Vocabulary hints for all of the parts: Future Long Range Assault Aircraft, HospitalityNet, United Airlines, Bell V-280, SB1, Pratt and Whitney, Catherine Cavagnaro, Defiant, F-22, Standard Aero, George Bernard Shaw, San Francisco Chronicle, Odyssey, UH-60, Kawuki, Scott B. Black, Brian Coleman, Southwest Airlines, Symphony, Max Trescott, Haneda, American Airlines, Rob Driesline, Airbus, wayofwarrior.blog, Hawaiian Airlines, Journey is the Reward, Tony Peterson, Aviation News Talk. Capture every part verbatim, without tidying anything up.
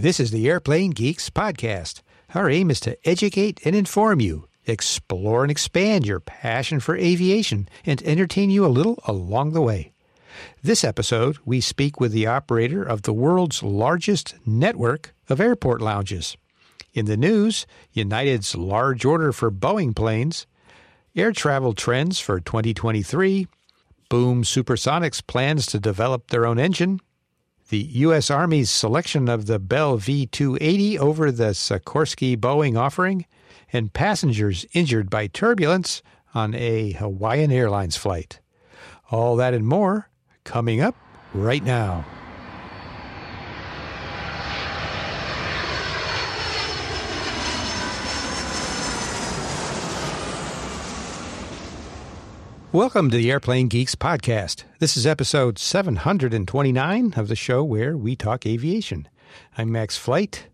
This is the Airplane Geeks podcast. Our aim is to educate and inform you, explore and expand your passion for aviation, and entertain you a little along the way. This episode, we speak with the operator of the world's largest network of airport lounges. In the news, United's large order for Boeing planes, air travel trends for twenty twenty-three, Boom Supersonic's plans to develop their own engine, the U S Army's selection of the Bell V two eighty over the Sikorsky Boeing offering, and passengers injured by turbulence on a Hawaiian Airlines flight. All that and more coming up right now. Welcome to the Airplane Geeks podcast. This is episode seven hundred twenty-nine of the show where we talk aviation. I'm Max Flight.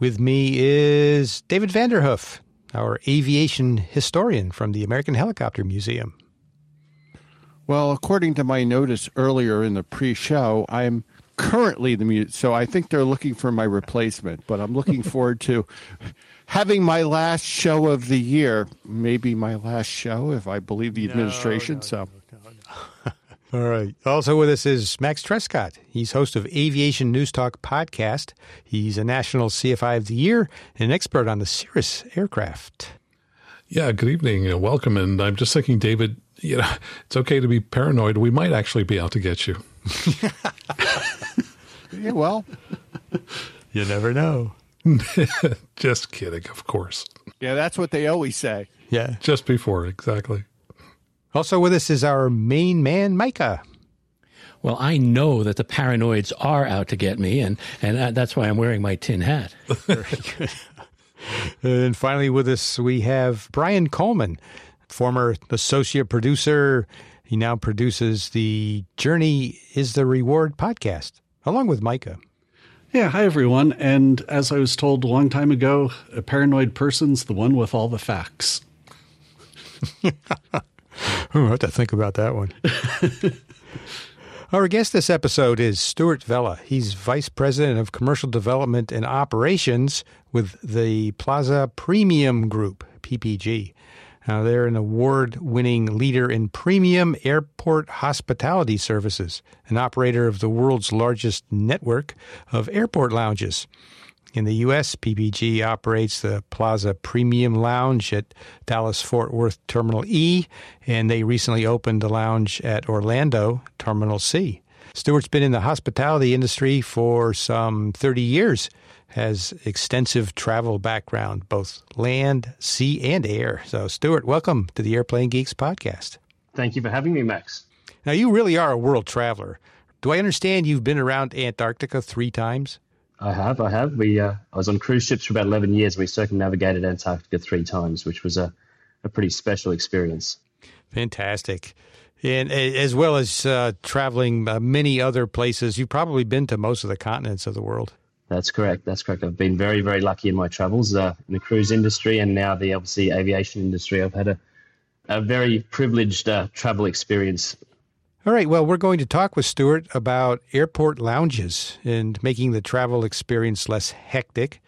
With me is David Vanderhoof, our aviation historian from the American Helicopter Museum. Well, according to my notice earlier in the pre-show, I'm currently the mute, so I think they're looking for my replacement, but I'm looking forward to having my last show of the year, maybe my last show, if I believe the no, administration. No, so, no, no, no. All right. Also with us is Max Trescott. He's host of Aviation News Talk podcast. He's a national C F I of the year and an expert on the Cirrus aircraft. Yeah. Good evening and welcome. And I'm just thinking, David, you know, it's okay to be paranoid. We might actually be out to get you. Yeah, well, you never know. Just kidding, of course. Yeah, that's what they always say. Yeah. Just before, exactly. Also with us is our main man, Micah. Well, I know that the paranoids are out to get me, and, and that's why I'm wearing my tin hat. And finally with us, we have Brian Coleman, former associate producer. He now produces the Journey is the Reward podcast, along with Micah. Yeah. Hi, everyone. And as I was told a long time ago, a paranoid person's the one with all the facts. I'll have to think about that one. Our guest this episode is Stuart Vella. He's Vice President of Commercial Development and Operations with the Plaza Premium Group, P P G. Now, they're an award-winning leader in premium airport hospitality services, an operator of the world's largest network of airport lounges. In the U S, P P G operates the Plaza Premium Lounge at Dallas-Fort Worth Terminal E, and they recently opened a lounge at Orlando Terminal C. Stewart's been in the hospitality industry for some thirty years, has extensive travel background, both land, sea, and air. So, Stuart, welcome to the Airplane Geeks podcast. Thank you for having me, Max. Now, you really are a world traveler. Do I understand you've been around Antarctica three times? I have, I have. We, uh, I was on cruise ships for about eleven years. We circumnavigated Antarctica three times, which was a, a pretty special experience. Fantastic. And as well as uh, traveling uh, many other places, you've probably been to most of the continents of the world. That's correct. That's correct. I've been very, very lucky in my travels uh, in the cruise industry and now the, obviously, aviation industry. I've had a, a very privileged uh, travel experience. All right. Well, we're going to talk with Stuart about airport lounges and making the travel experience less hectic.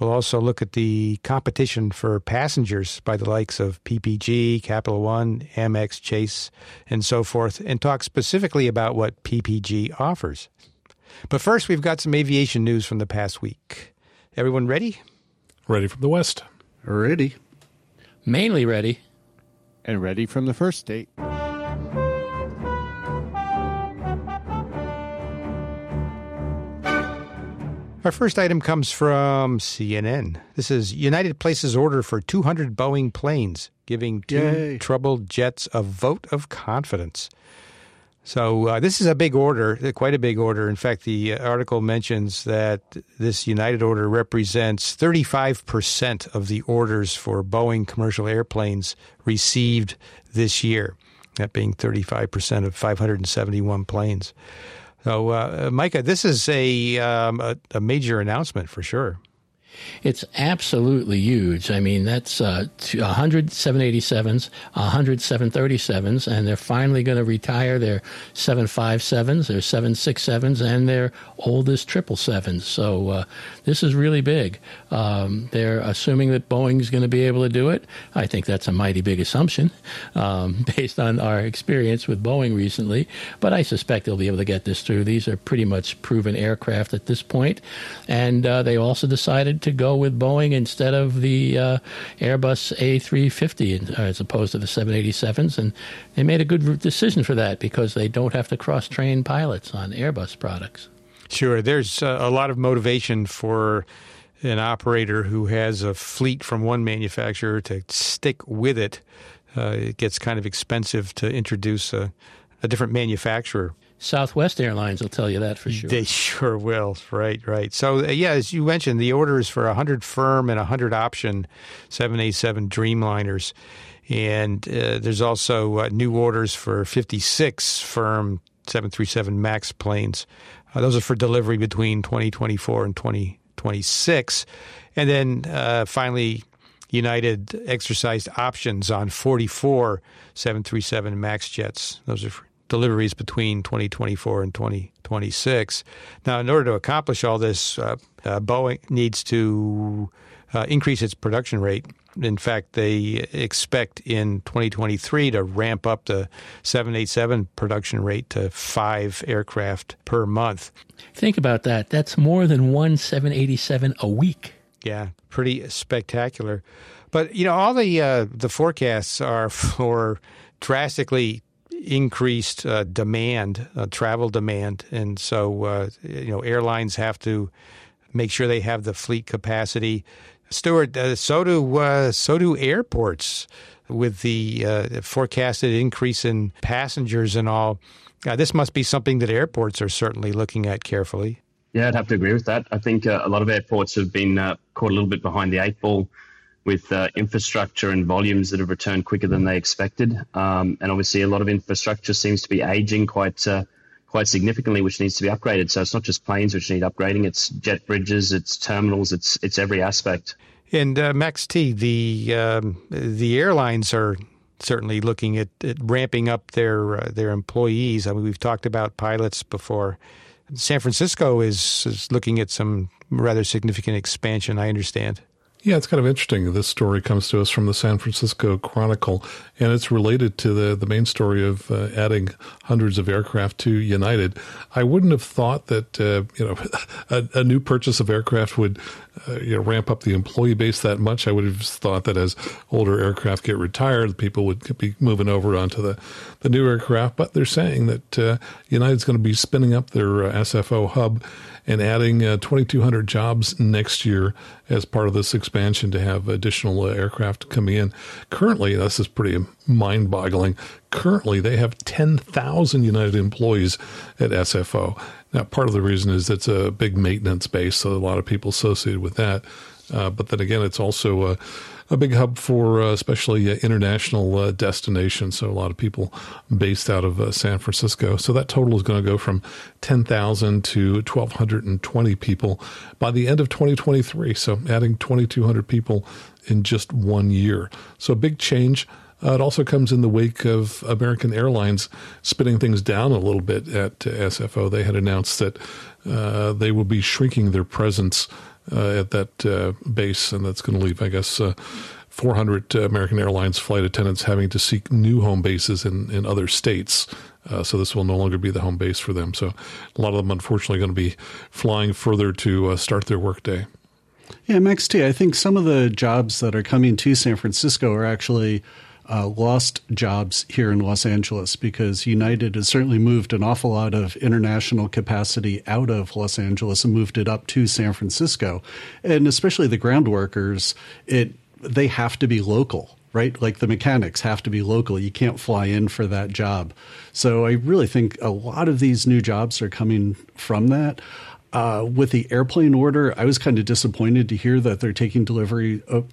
We'll also look at the competition for passengers by the likes of P P G, Capital One, Amex, Chase, and so forth, and talk specifically about what P P G offers. But first, we've got some aviation news from the past week. Everyone ready? Ready from the West. Ready. Mainly ready. And ready from the first state. Our first item comes from C N N. This is United places order for two hundred Boeing planes, giving two Yay. troubled jets a vote of confidence. So uh, this is a big order, quite a big order. In fact, the article mentions that this United order represents thirty-five percent of the orders for Boeing commercial airplanes received this year, that being thirty-five percent of five hundred seventy-one planes. So, uh, Micah, this is a, um, a, a major announcement for sure. It's absolutely huge. I mean, that's uh, one hundred seven eighty-sevens, one hundred seven thirty-sevens, and they're finally going to retire their seven fifty-sevens, their seven sixty-sevens, and their oldest triple sevens. So uh, this is really big. Um, they're assuming that Boeing's going to be able to do it. I think that's a mighty big assumption um, based on our experience with Boeing recently, but I suspect they'll be able to get this through. These are pretty much proven aircraft at this point, and uh, they also decided to go with Boeing instead of the uh, Airbus A three fifty as opposed to the seven eighty-sevens, and they made a good decision for that because they don't have to cross-train pilots on Airbus products. Sure. There's uh, a lot of motivation for an operator who has a fleet from one manufacturer to stick with it. Uh, it gets kind of expensive to introduce a, a different manufacturer. Southwest Airlines will tell you that for sure. They sure will. Right, right. So, yeah, as you mentioned, the order is for one hundred firm and one hundred option seven eighty-seven Dreamliners. And uh, there's also uh, new orders for fifty-six firm seven thirty-seven MAX planes. Uh, those are for delivery between twenty twenty-four and twenty twenty-six. And then uh, finally, United exercised options on forty-four seven thirty-seven MAX jets. Those are for deliveries between twenty twenty-four and twenty twenty-six. Now, in order to accomplish all this, uh, uh, Boeing needs to uh, increase its production rate. In fact, they expect in twenty twenty-three to ramp up the seven eighty-seven production rate to five aircraft per month. Think about that. That's more than one seven eighty-seven a week. Yeah, pretty spectacular. But, you know, all the uh, the forecasts are for drastically increased uh, demand, uh, travel demand. And so, uh, you know, airlines have to make sure they have the fleet capacity. Stuart, uh, so do uh, so do airports with the uh, forecasted increase in passengers and all. Uh, this must be something that airports are certainly looking at carefully. Yeah, I'd have to agree with that. I think uh, a lot of airports have been uh, caught a little bit behind the eight ball with uh, infrastructure and volumes that have returned quicker than they expected. Um, and obviously a lot of infrastructure seems to be aging quite uh, quite significantly, which needs to be upgraded. So it's not just planes which need upgrading, it's jet bridges, it's terminals, it's it's every aspect. And uh, Max T, the, um, the airlines are certainly looking at, at ramping up their uh, their employees. I mean, we've talked about pilots before. San Francisco is, is looking at some rather significant expansion, I understand. Yeah, it's kind of interesting. This story comes to us from the San Francisco Chronicle, and it's related to the, the main story of uh, adding hundreds of aircraft to United. I wouldn't have thought that uh, you know a, a new purchase of aircraft would uh, you know, ramp up the employee base that much. I would have thought that as older aircraft get retired, people would be moving over onto the, the new aircraft. But they're saying that uh, United's going to be spinning up their uh, S F O hub and adding uh, twenty-two hundred jobs next year as part of this expansion to have additional uh, aircraft coming in. Currently, this is pretty mind-boggling, currently they have ten thousand United employees at S F O. Now, part of the reason is it's a big maintenance base, so a lot of people associated with that. Uh, but then again, it's also a, a big hub for uh, especially uh, international uh, destinations. So a lot of people based out of uh, San Francisco. So that total is going to go from ten thousand to one thousand two hundred twenty people by the end of twenty twenty-three. So adding twenty-two hundred people in just one year. So a big change. Uh, it also comes in the wake of American Airlines spinning things down a little bit at uh, S F O. They had announced that uh, they will be shrinking their presence Uh, at that uh, base, and that's going to leave, I guess, uh, four hundred uh, American Airlines flight attendants having to seek new home bases in, in other states. Uh, so this will no longer be the home base for them. So a lot of them, unfortunately, going to be flying further to uh, start their workday. Yeah, Max T, I think some of the jobs that are coming to San Francisco are actually uh, lost jobs here in Los Angeles, because United has certainly moved an awful lot of international capacity out of Los Angeles and moved it up to San Francisco. And especially the ground workers, it, they have to be local, right? Like the mechanics have to be local. You can't fly in for that job. So I really think a lot of these new jobs are coming from that. Uh, with the airplane order, I was kind of disappointed to hear that they're taking delivery of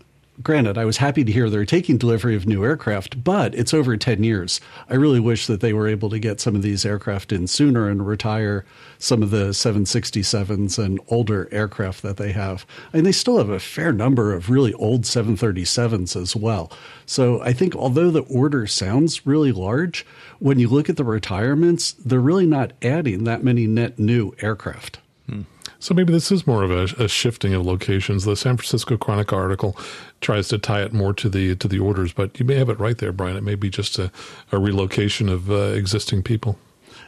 granted, I was happy to hear they're taking delivery of new aircraft, but it's over ten years. I really wish that they were able to get some of these aircraft in sooner and retire some of the seven sixty-sevens and older aircraft that they have. And they still have a fair number of really old seven thirty-sevens as well. So I think although the order sounds really large, when you look at the retirements, they're really not adding that many net new aircraft. Hmm. So maybe this is more of a, a shifting of locations. The San Francisco Chronicle article tries to tie it more to the to the orders, but you may have it right there, Brian. It may be just a, a relocation of uh, existing people.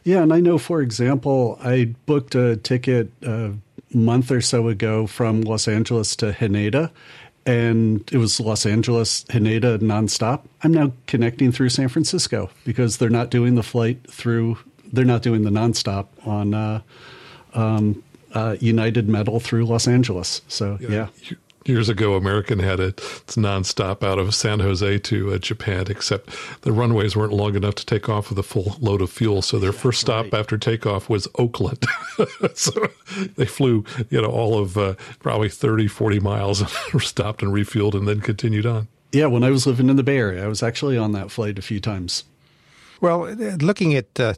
Yeah, and I know, for example, I booked a ticket a month or so ago from Los Angeles to Haneda, and it was Los Angeles, Haneda nonstop. I'm now connecting through San Francisco because they're not doing the flight through – they're not doing the nonstop on uh, um, uh, United Metal through Los Angeles. So, yeah. yeah. Years ago, American had it. It's nonstop out of San Jose to uh, Japan, except the runways weren't long enough to take off with a full load of fuel. So their That's first stop right. after takeoff was Oakland. So they flew, you know, all of uh, probably thirty, forty miles and stopped and refueled and then continued on. Yeah, when I was living in the Bay Area, I was actually on that flight a few times. Well, looking at uh,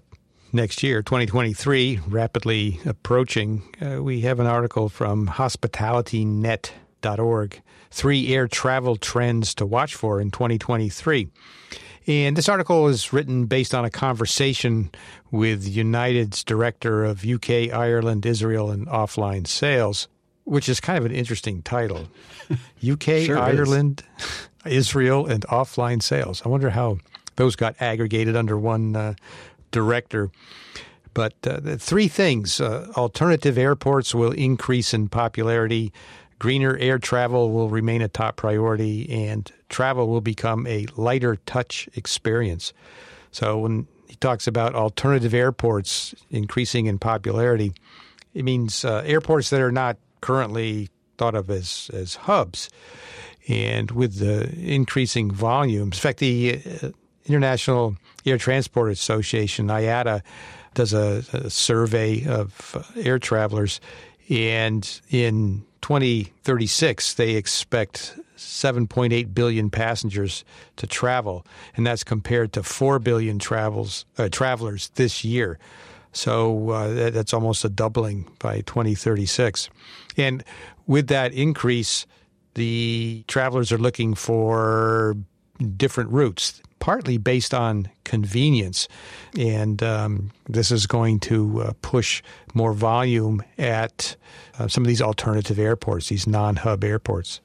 next year, twenty twenty-three, rapidly approaching, uh, we have an article from Hospitality Net dot org. Three air travel trends to watch for in twenty twenty-three. And this article is written based on a conversation with United's director of U K, Ireland, Israel, and offline sales, which is kind of an interesting title. U K, sure Ireland, is. Israel, and offline sales. I wonder how those got aggregated under one uh, director. But uh, the three things. Uh, alternative airports will increase in popularity. Greener air travel will remain a top priority, and travel will become a lighter touch experience. So when he talks about alternative airports increasing in popularity, it means uh, airports that are not currently thought of as, as hubs. And with the increasing volumes, in fact, the uh, International Air Transport Association, IATA, does a, a survey of uh, air travelers, and in twenty thirty-six, they expect seven point eight billion passengers to travel, and that's compared to four billion travels uh, travelers this year. So uh, that, that's almost a doubling by twenty thirty-six. And with that increase, the travelers are looking for different routes, partly based on convenience. And um, this is going to uh, push more volume at uh, some of these alternative airports, these non-hub airports.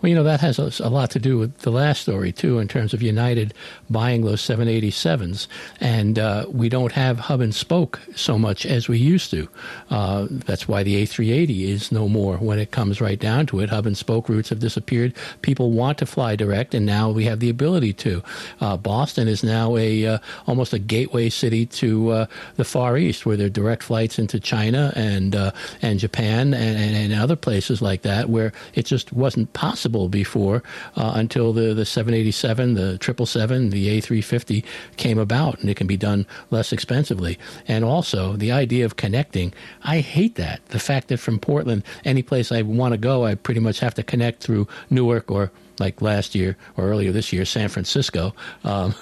Well, you know, that has a lot to do with the last story, too, in terms of United buying those seven eighty-sevens. And uh, we don't have hub and spoke so much as we used to. Uh, that's why the A three eighty is no more when it comes right down to it. Hub and spoke routes have disappeared. People want to fly direct, and now we have the ability to. Uh, Boston is now a uh, almost a gateway city to uh, the Far East, where there are direct flights into China and uh, and Japan and, and, and other places like that, where it just wasn't possible before uh, until the, the seven eighty-seven, the triple seven, the A three fifty came about, and it can be done less expensively. And also the idea of connecting, I hate that. The fact that from Portland, any place I want to go, I pretty much have to connect through Newark or, like last year or earlier this year, San Francisco. Um,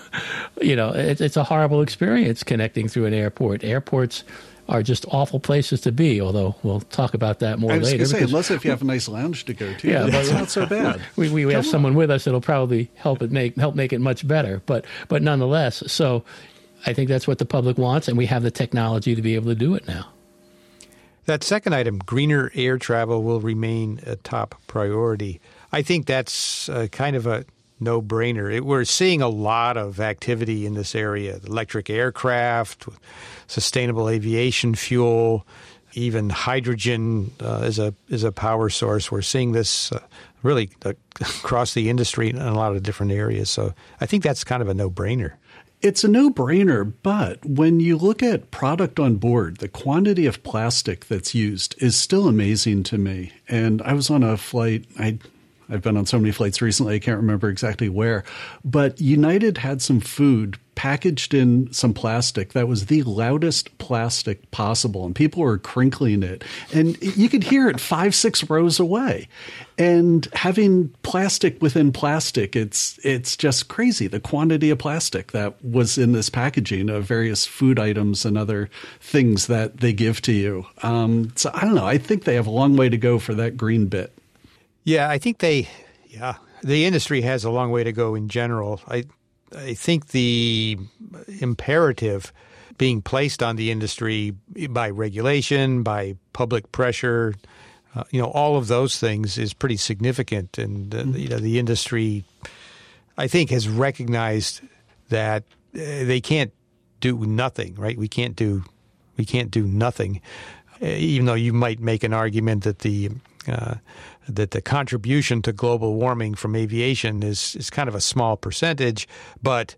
you know, it, it's a horrible experience connecting through an airport. Airports are just awful places to be, although we'll talk about that more later. I was going to say, unless if you have a nice lounge to go to, yeah, that's not so bad. We, we, we have on. someone with us that'll probably help it make help make it much better, but but nonetheless, so I think that's what the public wants, and we have the technology to be able to do it now. That second item, greener air travel will remain a top priority. I think that's uh, kind of a no-brainer. It, we're seeing a lot of activity in this area, electric aircraft, sustainable aviation fuel, even hydrogen uh, is a is a power source. We're seeing this uh, really uh, across the industry in a lot of different areas. So I think that's kind of a no-brainer. It's a no-brainer, but when you look at product on board, the quantity of plastic that's used is still amazing to me. And I was on a flight – I I've been on so many flights recently, I can't remember exactly where. But United had some food packaged in some plastic that was the loudest plastic possible, and people were crinkling it. And you could hear it five, six rows away. And having plastic within plastic, it's it's just crazy, the quantity of plastic that was in this packaging of various food items and other things that they give to you. Um, so I don't know. I think they have a long way to go for that green bit. Yeah, I think they – yeah, the industry has a long way to go in general. I I think the imperative being placed on the industry by regulation, by public pressure, uh, you know, all of those things is pretty significant. And, uh, mm-hmm. you know, the industry, I think, has recognized that uh, they can't do nothing, right? We can't do – we can't do nothing, uh, even though you might make an argument that the uh, – that the contribution to global warming from aviation is, is kind of a small percentage, but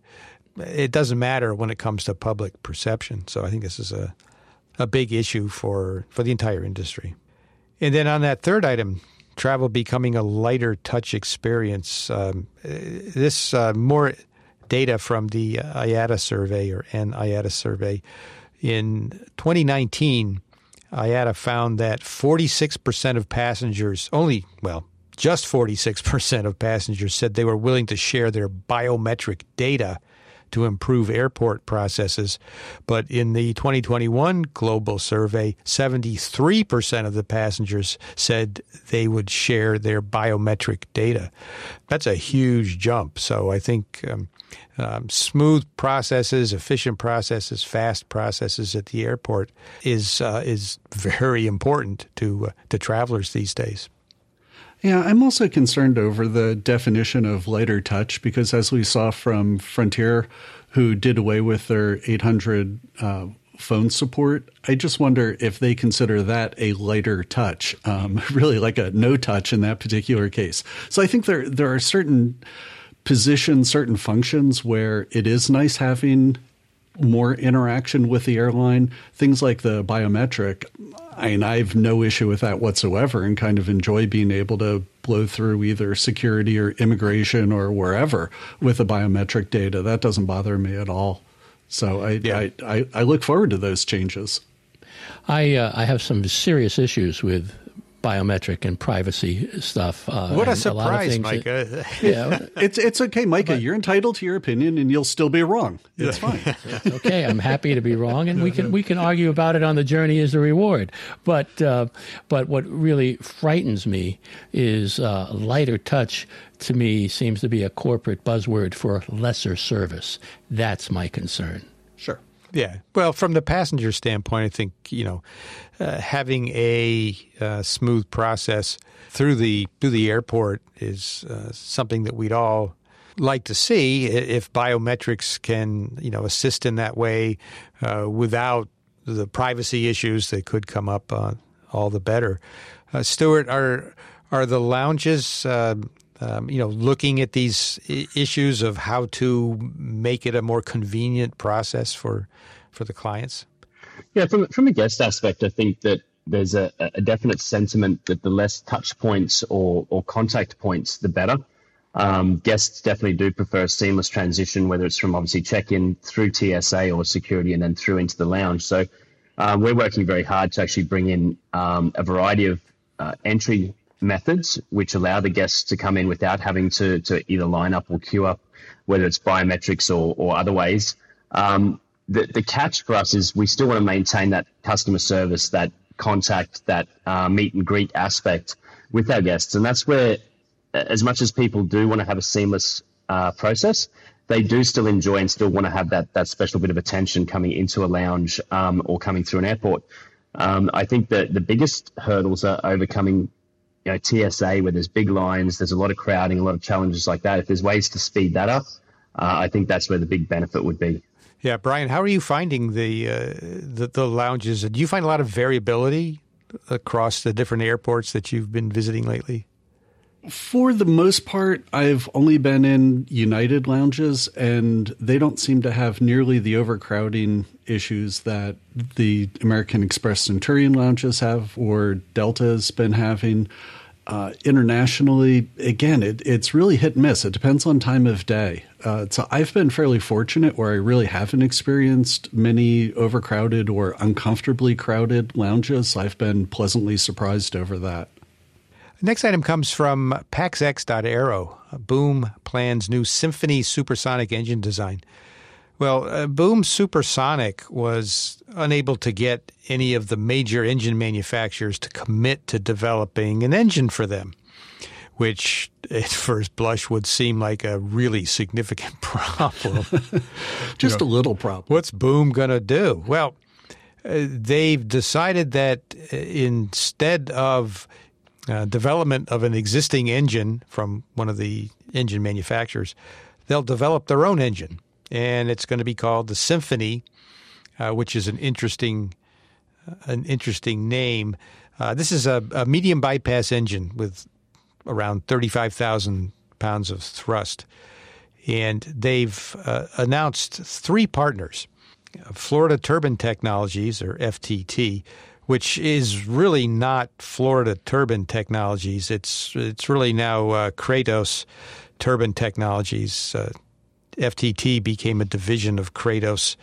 it doesn't matter when it comes to public perception. So I think this is a, a big issue for, for the entire industry. And then on that third item, travel becoming a lighter touch experience, um, this uh, more data from the IATA survey or an IATA survey. In twenty nineteen, IATA found that forty-six percent of passengers, only, well, just forty-six percent of passengers said they were willing to share their biometric data to improve airport processes. But in the twenty twenty-one global survey, seventy-three percent of the passengers said they would share their biometric data. That's a huge jump. So I think um, um, smooth processes, efficient processes, fast processes at the airport is uh, is very important to uh, to travelers these days. Yeah, I'm also concerned over the definition of lighter touch because as we saw from Frontier, who did away with their eight hundred uh, phone support, I just wonder if they consider that a lighter touch, um, really like a no touch in that particular case. So I think there there are certain positions, certain functions where it is nice having more interaction with the airline, things like the biometric. I mean, I have no issue with that whatsoever and kind of enjoy being able to blow through either security or immigration or wherever with the biometric data. That doesn't bother me at all. So I yeah. I, I, I look forward to those changes. I uh, I have some serious issues with biometric and privacy stuff. Uh, what a surprise, a Micah. That, yeah. it's it's okay, Micah. But, you're entitled to your opinion and you'll still be wrong. It's yeah. fine. It's okay. I'm happy to be wrong. And we can we can argue about it on The Journey is the Reward. But, uh, but what really frightens me is uh, lighter touch to me seems to be a corporate buzzword for lesser service. That's my concern. Sure. Yeah. Well, from the passenger standpoint, I think, you know, uh, having a uh, smooth process through the through the airport is uh, something that we'd all like to see if biometrics can, you know, assist in that way uh, without the privacy issues that could come up uh, all the better. Uh, Stuart, are are the lounges uh, Um, you know, looking at these I- issues of how to make it a more convenient process for for the clients? Yeah, from from a guest aspect, I think that there's a, a definite sentiment that the less touch points or, or contact points, the better. Um, guests definitely do prefer a seamless transition, whether it's from obviously check-in through T S A or security and then through into the lounge. So um, we're working very hard to actually bring in um, a variety of uh, entry methods which allow the guests to come in without having to to either line up or queue up, whether it's biometrics or, or other ways. Um, the, the catch for us is we still want to maintain that customer service, that contact, that uh, meet and greet aspect with our guests. And that's where, as much as people do want to have a seamless uh, process, they do still enjoy and still want to have that, that special bit of attention coming into a lounge um, or coming through an airport. Um, I think that the biggest hurdles are overcoming you know, T S A, where there's big lines, there's a lot of crowding, a lot of challenges like that. If there's ways to speed that up, uh, I think that's where the big benefit would be. Yeah, Brian, how are you finding the, uh, the the lounges? Do you find a lot of variability across the different airports that you've been visiting lately? For the most part, I've only been in United lounges, and they don't seem to have nearly the overcrowding issues that the American Express Centurion lounges have or Delta's been having. Uh, internationally, again, it, it's really hit and miss. It depends on time of day. Uh, so I've been fairly fortunate where I really haven't experienced many overcrowded or uncomfortably crowded lounges. I've been pleasantly surprised over that. Next item comes from PaxX.Aero. Boom plans new Symphony supersonic engine design. Well, uh, Boom Supersonic was unable to get any of the major engine manufacturers to commit to developing an engine for them, which at first blush would seem like a really significant problem. Just you know, a little problem. What's Boom going to do? Well, uh, they've decided that instead of uh, development of an existing engine from one of the engine manufacturers, they'll develop their own engine. And it's going to be called the Symphony, uh, which is an interesting, uh, an interesting name. Uh, this is a, a medium bypass engine with around thirty-five thousand pounds of thrust, and they've uh, announced three partners: Florida Turbine Technologies, or F T T, which is really not Florida Turbine Technologies. It's it's really now uh, Kratos Turbine Technologies. Uh, F T T became a division of Kratos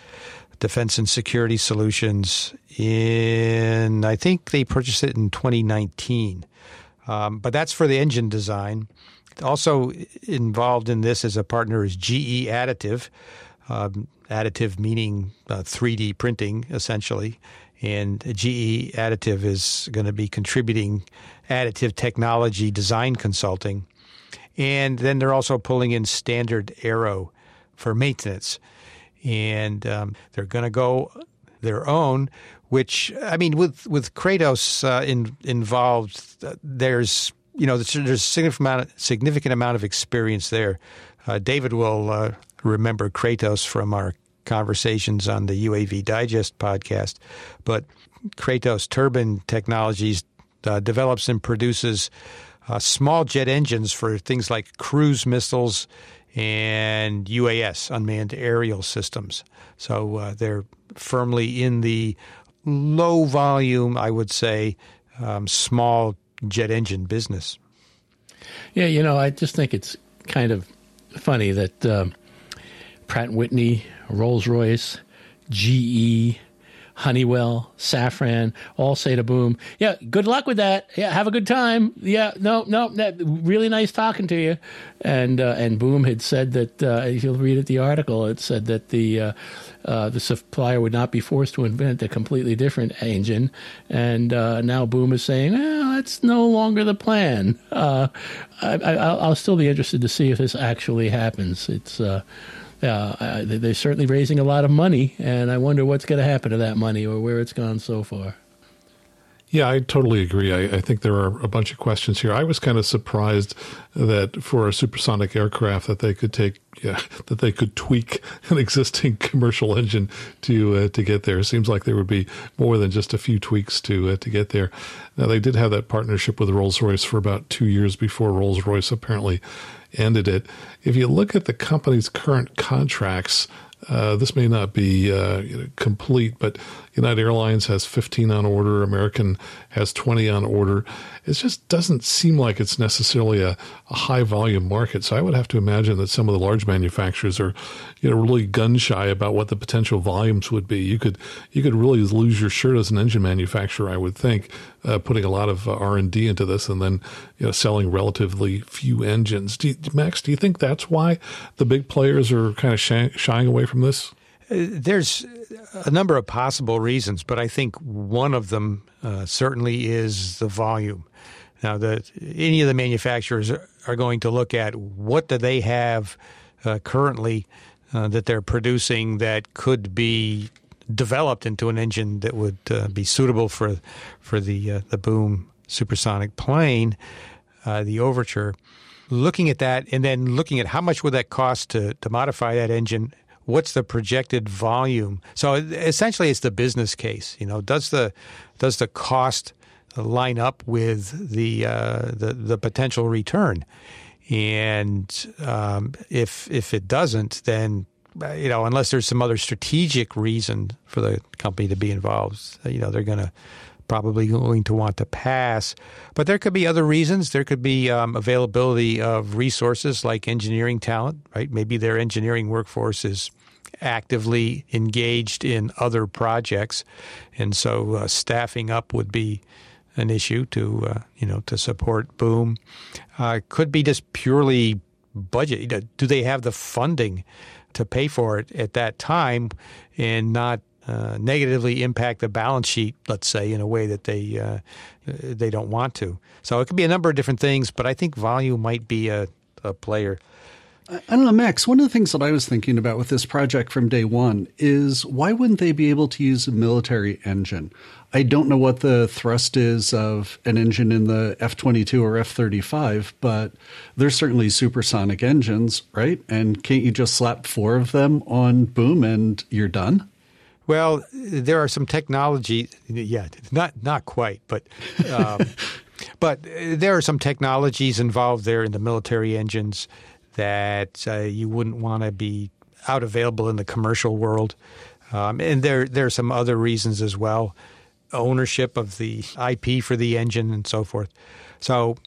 Defense and Security Solutions in, I think they purchased it in twenty nineteen. Um, but that's for the engine design. Also involved in this as a partner is G E Additive, um, additive meaning uh, three D printing, essentially. And G E Additive is going to be contributing additive technology design consulting. And then they're also pulling in Standard Aero for maintenance. And um, they're going to go their own, which, I mean, with, with Kratos uh, in, involved, uh, there's, you know, there's, there's a significant amount of, significant amount of experience there. Uh, David will uh, remember Kratos from our conversations on the U A V Digest podcast. But Kratos Turbine Technologies uh, develops and produces Uh, small jet engines for things like cruise missiles and U A S, unmanned aerial systems. So uh, they're firmly in the low volume, I would say, um, small jet engine business. Yeah, you know, I just think it's kind of funny that um, Pratt and Whitney, Rolls-Royce, G E, Honeywell, Safran, all say to Boom, yeah, good luck with that. Yeah, have a good time. Yeah, no, no, that, really nice talking to you. And uh, and Boom had said that, uh, if you'll read it, the article, it said that the uh, uh, the supplier would not be forced to invent a completely different engine. And uh, now Boom is saying, well, that's no longer the plan. Uh, I, I, I'll still be interested to see if this actually happens. It's... Uh, Yeah, they're certainly raising a lot of money, and I wonder what's going to happen to that money or where it's gone so far. Yeah, I totally agree. I, I think there are a bunch of questions here. I was kind of surprised that for a supersonic aircraft that they could take, yeah, that they could tweak an existing commercial engine to uh, to get there. It seems like there would be more than just a few tweaks to uh, to get there. Now, they did have that partnership with Rolls-Royce for about two years before Rolls-Royce apparently ended it. If you look at the company's current contracts, Uh, this may not be uh, you know, complete, but United Airlines has fifteen on order. American has twenty on order. It just doesn't seem like it's necessarily a, a high-volume market. So I would have to imagine that some of the large manufacturers are, you know, really gun-shy about what the potential volumes would be. You could you could really lose your shirt as an engine manufacturer, I would think, uh, putting a lot of uh, R and D into this and then, you know, selling relatively few engines. Do you, Max, do you think that's why the big players are kind of shy, shying away from this? There's a number of possible reasons, but I think one of them uh, certainly is the volume. Now, the, any of the manufacturers are going to look at what do they have uh, currently uh, that they're producing that could be developed into an engine that would uh, be suitable for for the uh, the Boom supersonic plane, uh, the Overture. Looking at that, and then looking at how much would that cost to to modify that engine. What's the projected volume? So essentially, it's the business case. You know, does the does the cost line up with the uh, the, the potential return? And um, if if it doesn't, then you know, unless there's some other strategic reason for the company to be involved, you know, they're going to probably going to want to pass. But there could be other reasons. There could be um, availability of resources like engineering talent, right? Maybe their engineering workforce is actively engaged in other projects. And so uh, staffing up would be an issue to, uh, you know, to support Boom. Uh, could be just purely budget. Do they have the funding to pay for it at that time and not uh, negatively impact the balance sheet, let's say, in a way that they uh, they don't want to? So it could be a number of different things, but I think volume might be a, a player. I don't know, Max, one of the things that I was thinking about with this project from day one is why wouldn't they be able to use a military engine? I don't know what the thrust is of an engine in the F twenty-two or F thirty-five, but they're certainly supersonic engines, right? And can't you just slap four of them on Boom and you're done? Well, there are some technology – yeah, not not quite, but um, but there are some technologies involved there in the military engines that uh, you wouldn't want to be out available in the commercial world. Um, and there, there are some other reasons as well, ownership of the I P for the engine and so forth. So,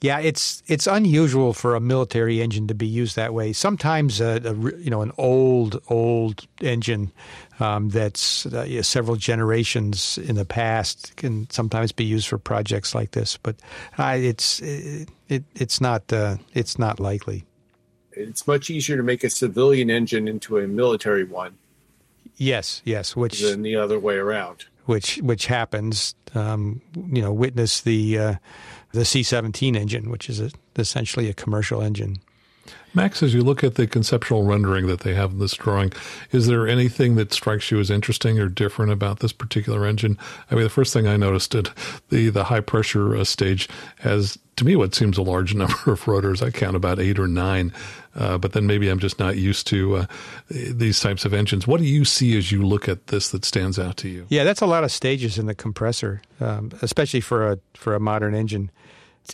yeah, it's it's unusual for a military engine to be used that way. Sometimes, a, a, you know, an old, old engine um, that's uh, several generations in the past can sometimes be used for projects like this. But uh, it's it, it, it's not uh, it's not likely. It's much easier to make a civilian engine into a military one. Yes, yes. Which than the other way around. Which which happens. Um, you know, witness the uh, the C seventeen engine, which is a, essentially a commercial engine. Max, as you look at the conceptual rendering that they have in this drawing, is there anything that strikes you as interesting or different about this particular engine? I mean, the first thing I noticed at the, the high-pressure stage has, to me, what seems a large number of rotors. I count about eight or nine, uh, but then maybe I'm just not used to uh, these types of engines. What do you see as you look at this that stands out to you? Yeah, that's a lot of stages in the compressor, um, especially for a for a modern engine.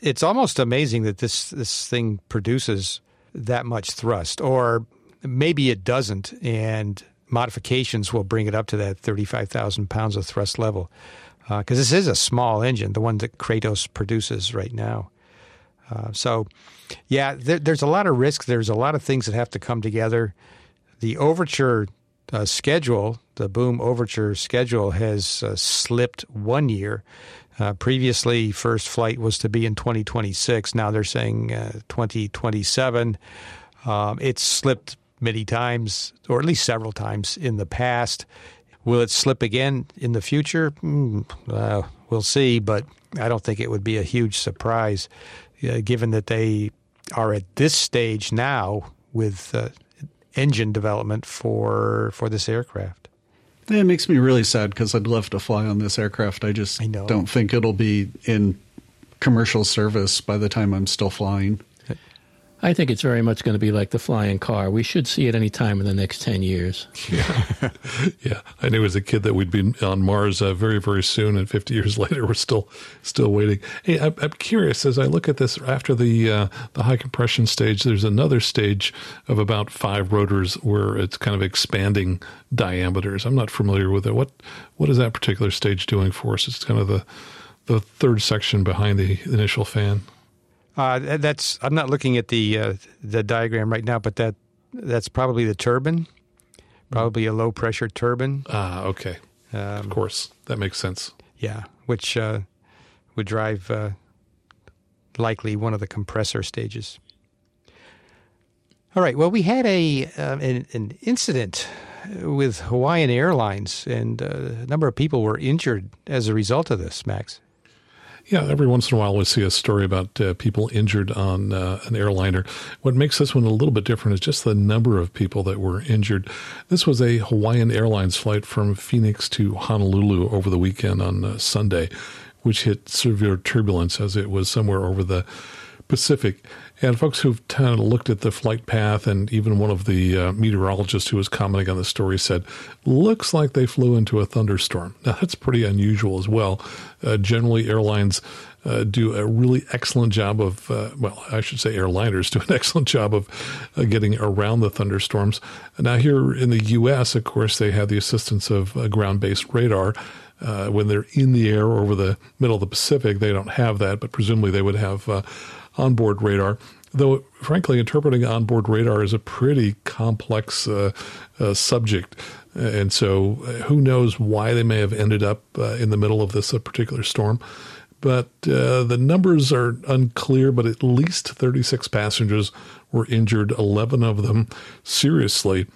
It's almost amazing that this this thing produces that much thrust, or maybe it doesn't, and modifications will bring it up to that thirty-five thousand pounds of thrust level, because uh, this is a small engine, the one that Kratos produces right now. Uh, so, yeah, there, there's a lot of risk. There's a lot of things that have to come together. The Overture uh, schedule, the Boom Overture schedule, has uh, slipped one year. Uh, previously, first flight was to be in twenty twenty-six. Now they're saying uh, twenty twenty-seven. Um, it's slipped many times, or at least several times in the past. Will it slip again in the future? Mm, uh, we'll see, but I don't think it would be a huge surprise, uh, given that they are at this stage now with uh, engine development for for this aircraft. Yeah, it makes me really sad because I'd love to fly on this aircraft. I just I don't think it'll be in commercial service by the time I'm still flying. I think it's very much going to be like the flying car. We should see it any time in the next ten years. Yeah. yeah. I knew as a kid that we'd be on Mars uh, very, very soon, and fifty years later we're still still waiting. Hey, I'm, I'm curious, as I look at this, after the uh, the high compression stage, there's another stage of about five rotors where it's kind of expanding diameters. I'm not familiar with it. What What is that particular stage doing for us? It's kind of the, the third section behind the initial fan. Uh, that's. I'm not looking at the uh, the diagram right now, but that that's probably the turbine, probably a low pressure turbine. Ah, uh, okay. Um, of course, that makes sense. Yeah, which uh, would drive uh, likely one of the compressor stages. All right. Well, we had a uh, an, an incident with Hawaiian Airlines, and uh, a number of people were injured as a result of this, Max. Yeah, every once in a while we see a story about uh, people injured on uh, an airliner. What makes this one a little bit different is just the number of people that were injured. This was a Hawaiian Airlines flight from Phoenix to Honolulu over the weekend on uh, Sunday, which hit severe turbulence as it was somewhere over the Pacific. And folks who've kind of looked at the flight path, and even one of the uh, meteorologists who was commenting on the story said, looks like they flew into a thunderstorm. Now, that's pretty unusual as well. Uh, generally, airlines uh, do a really excellent job of, uh, well, I should say airliners do an excellent job of uh, getting around the thunderstorms. Now, here in the U S, of course, they had the assistance of uh, ground-based radar. uh, when they're in the air over the middle of the Pacific. They don't have that, but presumably they would have uh, onboard radar. Though, frankly, interpreting onboard radar is a pretty complex uh, uh, subject. And so who knows why they may have ended up uh, in the middle of this uh, particular storm. But uh, the numbers are unclear, but at least thirty-six passengers were injured, eleven of them seriously.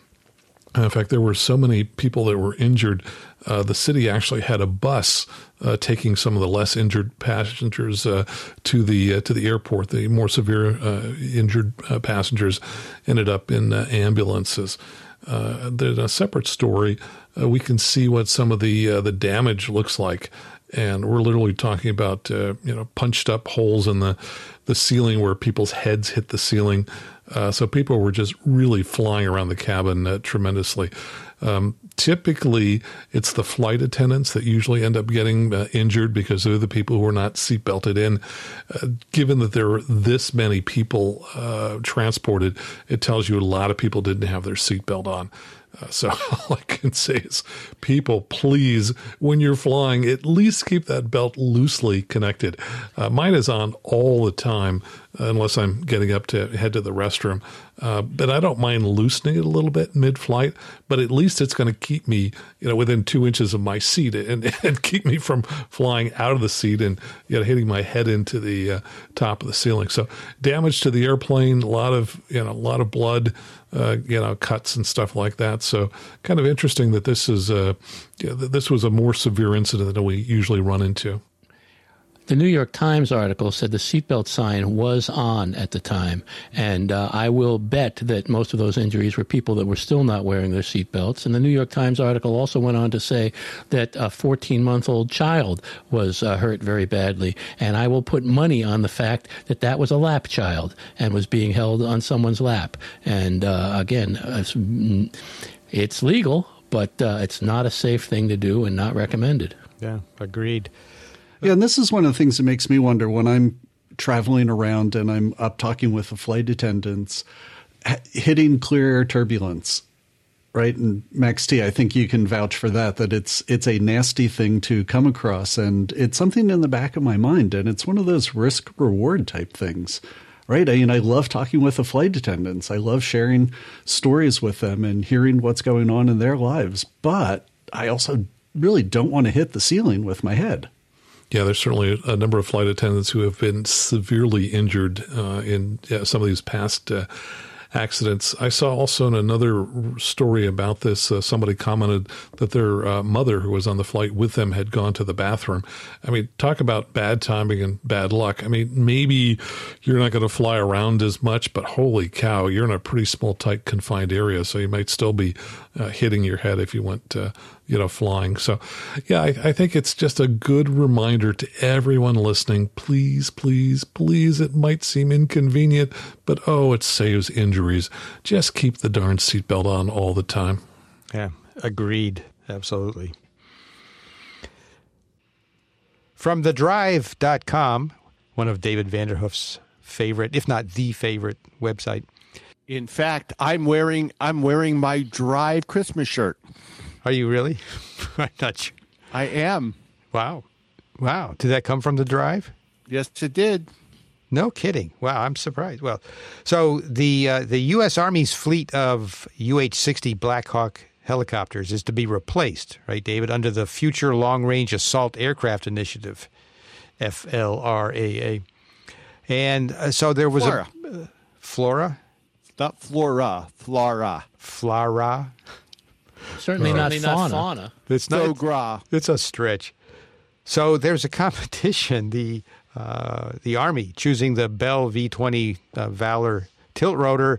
In fact, there were so many people that were injured, uh, the city actually had a bus uh, taking some of the less injured passengers uh, to the uh, to the airport. The more severe uh, injured uh, passengers ended up in uh, ambulances. Uh, there's a separate story. Uh, we can see what some of the uh, the damage looks like. And we're literally talking about, uh, you know, punched up holes in the, the ceiling where people's heads hit the ceiling. Uh, so people were just really flying around the cabin uh, tremendously. Um, typically, it's the flight attendants that usually end up getting uh, injured because they're the people who are not seatbelted in. Uh, given that there were this many people uh, transported, it tells you a lot of people didn't have their seatbelt on. Uh, so all I can say is, people, please, when you're flying, at least keep that belt loosely connected. Uh, mine is on all the time, unless I'm getting up to head to the restroom. Uh, but I don't mind loosening it a little bit mid-flight, but at least it's going to keep me, you know, within two inches of my seat and, and keep me from flying out of the seat and, you know, hitting my head into the uh, top of the ceiling. So damage to the airplane, a lot of, you know, a lot of blood, uh, you know, cuts and stuff like that. So kind of interesting that this is a, you know, this was a more severe incident than we usually run into. The New York Times article said the seatbelt sign was on at the time, and uh, I will bet that most of those injuries were people that were still not wearing their seatbelts. And the New York Times article also went on to say that a fourteen-month-old child was uh, hurt very badly, and I will put money on the fact that that was a lap child and was being held on someone's lap. And uh, again, it's, it's legal, but uh, it's not a safe thing to do and not recommended. Yeah, agreed. Yeah, and this is one of the things that makes me wonder when I'm traveling around and I'm up talking with the flight attendants, hitting clear air turbulence, right? And Max T, I think you can vouch for that, that it's it's a nasty thing to come across. And it's something in the back of my mind. And it's one of those risk-reward type things, right? I mean, I love talking with the flight attendants. I love sharing stories with them and hearing what's going on in their lives. But I also really don't want to hit the ceiling with my head. Yeah, there's certainly a number of flight attendants who have been severely injured uh, in yeah, some of these past uh, accidents. I saw also in another story about this, uh, somebody commented that their uh, mother, who was on the flight with them, had gone to the bathroom. I mean, talk about bad timing and bad luck. I mean, maybe you're not going to fly around as much, but holy cow, you're in a pretty small, tight, confined area, so you might still be uh, hitting your head if you went uh, you know, flying. So, yeah, I, I think it's just a good reminder to everyone listening. Please, please, please, it might seem inconvenient, but oh, it saves injuries. Just keep the darn seatbelt on all the time. Yeah, agreed. Absolutely. From the drive dot com, one of David Vanderhoof's favorite, if not the favorite website. In fact, I'm wearing I'm wearing my Drive Christmas shirt. Are you really? I'm not sure. I am. Wow. Wow. Did that come from the Drive? Yes, it did. No kidding. Wow, I'm surprised. Well, so the uh, the U S Army's fleet of U H sixty Black Hawk helicopters is to be replaced, right, David, under the Future Long Range Assault Aircraft Initiative, F L R A A. And uh, so there was Flora. a... Uh, Flora? Not Flora. Flora. Flora. Certainly no. not, not fauna. It's not. So it's a stretch. So there's a competition. The uh, the Army choosing the Bell V twenty uh, Valor tilt rotor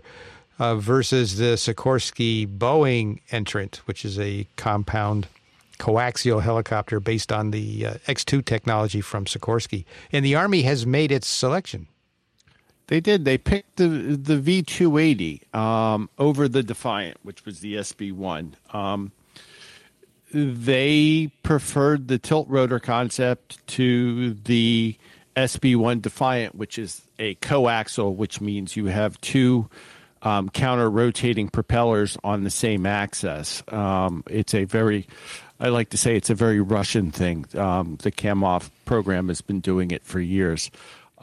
uh, versus the Sikorsky Boeing entrant, which is a compound coaxial helicopter based on the uh, X two technology from Sikorsky. And the Army has made its selection. They did. They picked the the V two eighty um, over the Defiant, which was the S B one. Um, they preferred the tilt rotor concept to the S B one Defiant, which is a coaxial, which means you have two um, counter-rotating propellers on the same axis. Um, it's a very I like to say it's a very Russian thing. Um, the Kamov program has been doing it for years.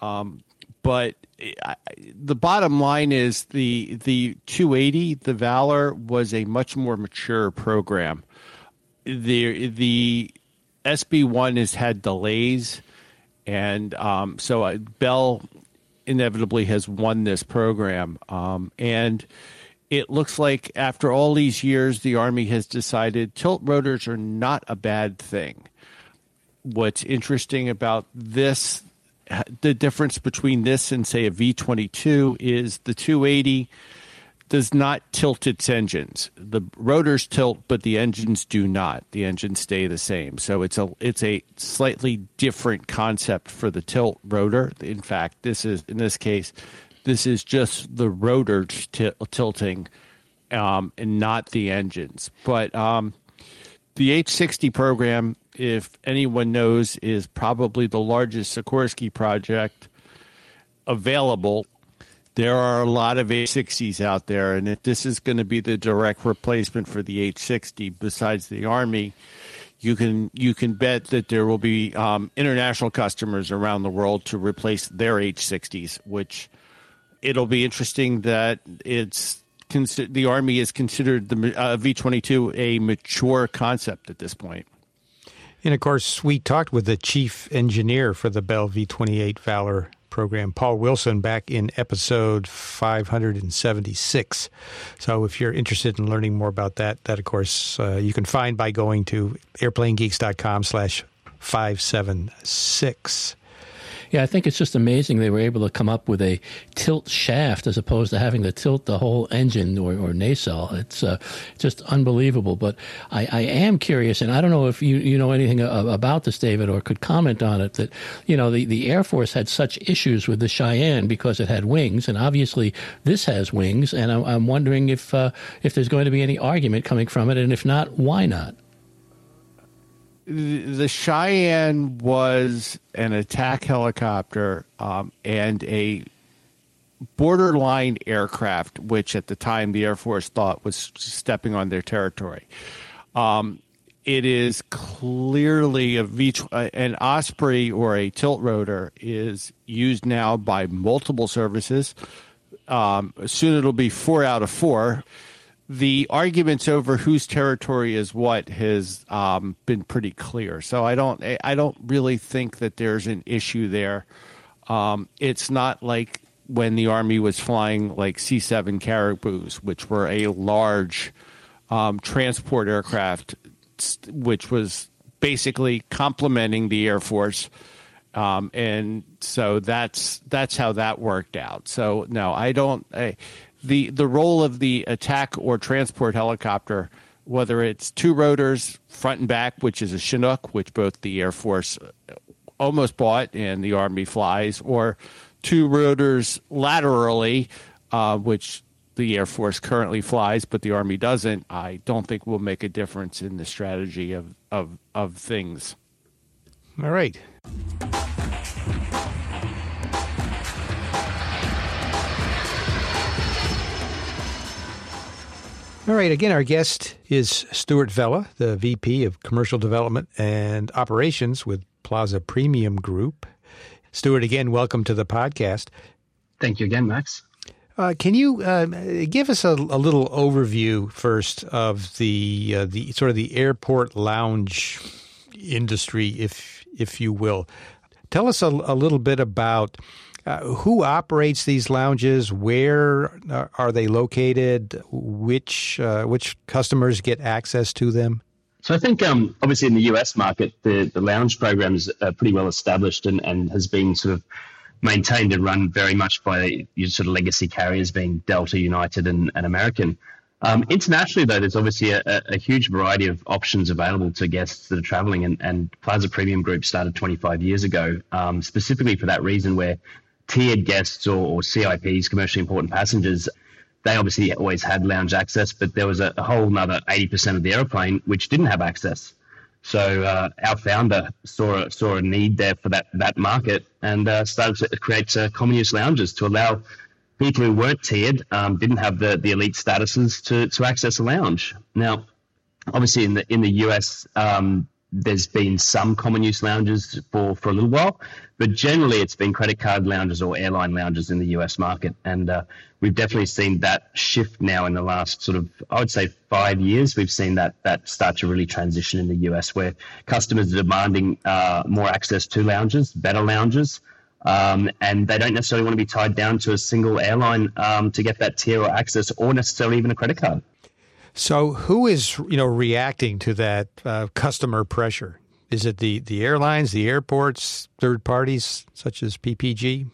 Um, but I, the bottom line is the the two eighty, the Valor, was a much more mature program. The the S B one has had delays, and um, so uh, Bell inevitably has won this program. Um, and it looks like after all these years, the Army has decided tilt rotors are not a bad thing. What's interesting about this, the difference between this and, say, a V twenty-two is the two eighty does not tilt its engines. The rotors tilt, but the engines do not. The engines stay the same. So it's a it's a slightly different concept for the tilt rotor. In fact, this is in this case, this is just the rotor t- tilting um, and not the engines. But um, the H sixty program, if anyone knows, is probably the largest Sikorsky project available. There are a lot of H sixties out there, and if this is going to be the direct replacement for the H sixty besides the Army, you can you can bet that there will be um, international customers around the world to replace their H sixties, which it'll be interesting that it's the Army is considered the uh, V twenty-two a mature concept at this point. And, of course, we talked with the chief engineer for the Bell V twenty-eight Valor program, Paul Wilson, back in episode five seventy-six. So if you're interested in learning more about that, that, of course, uh, you can find by going to airplanegeeks.com slash 576. Yeah, I think it's just amazing they were able to come up with a tilt shaft as opposed to having to tilt the whole engine or, or nacelle. It's uh, just unbelievable. But I, I am curious, and I don't know if you, you know anything about this, David, or could comment on it, that, you know, the, the Air Force had such issues with the Cheyenne because it had wings, and obviously this has wings, and I'm, I'm wondering if uh, if there's going to be any argument coming from it, and if not, why not? The Cheyenne was an attack helicopter um, and a borderline aircraft, which at the time the Air Force thought was stepping on their territory. Um, it is clearly a v- an Osprey or a tilt rotor is used now by multiple services. Um, soon it'll be four out of four. The arguments over whose territory is what has um, been pretty clear. So I don't, I don't really think that there's an issue there. Um, it's not like when the Army was flying like C seven Caribous, which were a large um, transport aircraft, which was basically complementing the Air Force. Um, and so that's that's how that worked out. So no, I don't. I, The the role of the attack or transport helicopter, whether it's two rotors, front and back, which is a Chinook, which both the Air Force almost bought and the Army flies, or two rotors laterally, uh, which the Air Force currently flies, but the Army doesn't, I don't think will make a difference in the strategy of, of, of things. All right. All right. Again, our guest is Stuart Vella, the V P of Commercial Development and Operations with Plaza Premium Group. Stuart, again, welcome to the podcast. Thank you again, Max. Uh, can you uh, give us a, a little overview first of the uh, the sort of the airport lounge industry, if if you will? Tell us a, a little bit about Uh, who operates these lounges? Where are they located? Which uh, which customers get access to them? So I think um, obviously in the U S market, the, the lounge program is uh, pretty well established and, and has been sort of maintained and run very much by your sort of legacy carriers being Delta, United, and, and American. Um, internationally, though, there's obviously a, a huge variety of options available to guests that are traveling, and, and Plaza Premium Group started twenty-five years ago, um, specifically for that reason where tiered guests or, or C I Ps, commercially important passengers, they obviously always had lounge access, but there was a, a whole nother eighty percent of the airplane which didn't have access. So uh, our founder saw, saw a need there for that, that market and uh, started to create uh, common use lounges to allow people who weren't tiered, um, didn't have the, the elite statuses to, to access a lounge. Now, obviously in the in the U S, um, there's been some common use lounges for, for a little while, but generally it's been credit card lounges or airline lounges in the U S market. And uh, we've definitely seen that shift now in the last sort of, I would say five years, we've seen that that start to really transition in the U S where customers are demanding uh, more access to lounges, better lounges, um, and they don't necessarily want to be tied down to a single airline um, to get that tier or access or necessarily even a credit card. So who is, you know, reacting to that uh, customer pressure? Is it the, the airlines, the airports, third parties such as P P G?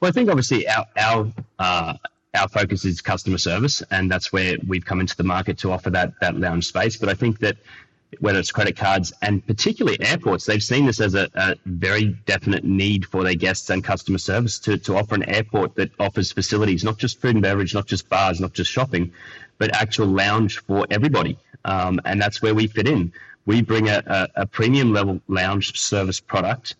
Well, I think obviously our our, uh, our focus is customer service, and that's where we've come into the market to offer that that lounge space. But I think that whether it's credit cards and particularly airports, they've seen this as a, a very definite need for their guests and customer service to, to offer an airport that offers facilities, not just food and beverage, not just bars, not just shopping, but actual lounge for everybody. Um, and that's where we fit in. We bring a, a, a premium level lounge service product,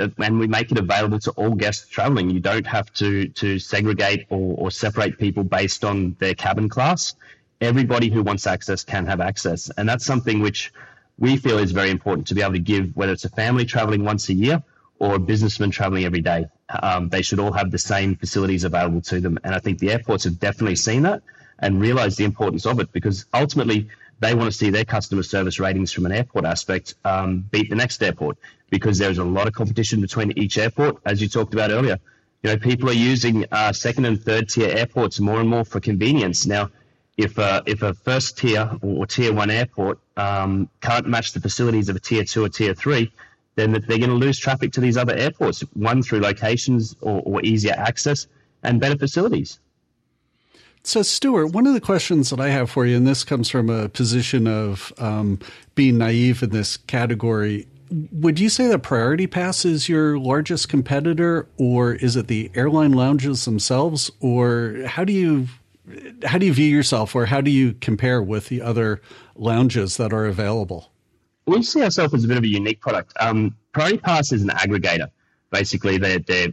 and we make it available to all guests traveling. You don't have to, to segregate or, or separate people based on their cabin class. Everybody who wants access can have access. And that's something which we feel is very important to be able to give, whether it's a family traveling once a year or a businessman traveling every day. Um, they should all have the same facilities available to them. And I think the airports have definitely seen that and realized the importance of it, because ultimately they want to see their customer service ratings from an airport aspect um, beat the next airport, because there's a lot of competition between each airport, as you talked about earlier. You know, people are using uh, second and third tier airports more and more for convenience. Now, If a, if a first tier or tier one airport um, can't match the facilities of a tier two or tier three, then they're going to lose traffic to these other airports, one through locations or, or easier access and better facilities. So, Stuart, one of the questions that I have for you, and this comes from a position of um, being naive in this category, would you say that Priority Pass is your largest competitor, or is it the airline lounges themselves, or how do you... How do you view yourself, or how do you compare with the other lounges that are available? We see ourselves as a bit of a unique product. Um, Priority Pass is an aggregator. Basically, they're, they're,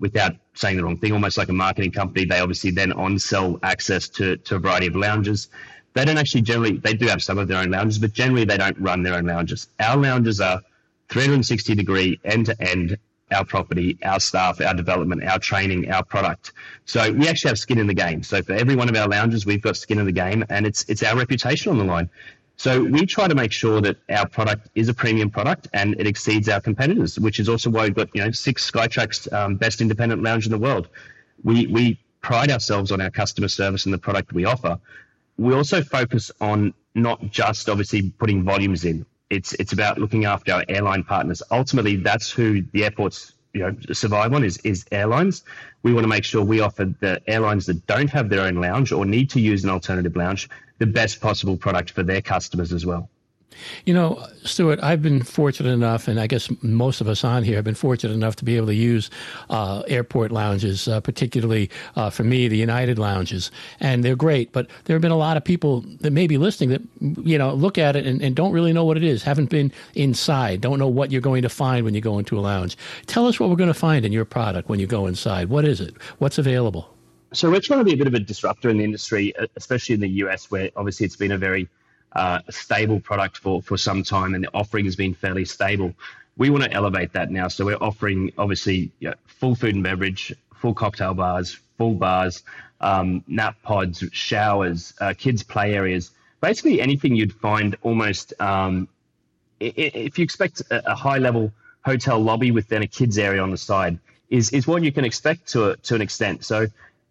without saying the wrong thing, almost like a marketing company. They obviously then on-sell access to, to a variety of lounges. They don't actually generally, they do have some of their own lounges, but generally they don't run their own lounges. Our lounges are three sixty degree, end-to-end, our property, our staff, our development, our training, our product. So we actually have skin in the game. So for every one of our lounges, we've got skin in the game, and it's it's our reputation on the line. So we try to make sure that our product is a premium product and it exceeds our competitors, which is also why we've got, you know, six Skytrax um, best independent lounge in the world. We we pride ourselves on our customer service and the product we offer. We also focus on not just obviously putting volumes in. It's it's about looking after our airline partners. Ultimately, that's who the airports, you know, survive on is, is airlines. We want to make sure we offer the airlines that don't have their own lounge or need to use an alternative lounge the best possible product for their customers as well. You know, Stuart, I've been fortunate enough, and I guess most of us on here have been fortunate enough to be able to use uh, airport lounges, uh, particularly uh, for me, the United lounges. And they're great, but there have been a lot of people that may be listening that, you know, look at it and, and don't really know what it is, haven't been inside, don't know what you're going to find when you go into a lounge. Tell us what we're going to find in your product when you go inside. What is it? What's available? So we're trying to be a bit of a disruptor in the industry, especially in the U S, where obviously it's been a very Uh, a stable product for, for some time, and the offering has been fairly stable. We want to elevate that now. So we're offering, obviously, you know, full food and beverage, full cocktail bars, full bars, um, nap pods, showers, uh, kids' play areas, basically anything you'd find almost, um, if you expect a high-level hotel lobby with then a kids' area on the side, is, is what you can expect to, to an extent. So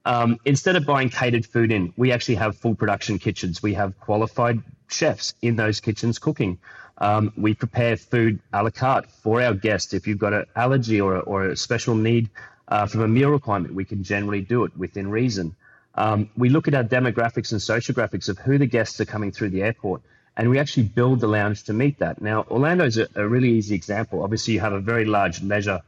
Um, instead of buying catered food in, we actually have full production kitchens. We have qualified chefs in those kitchens cooking. Um, we prepare food a la carte for our guests. If you've got an allergy or a, or a special need uh, from a meal requirement, we can generally do it within reason. Um, we look at our demographics and sociographics of who the guests are coming through the airport, and we actually build the lounge to meet that. Now, Orlando's a, a really easy example. Obviously, you have a very large leisure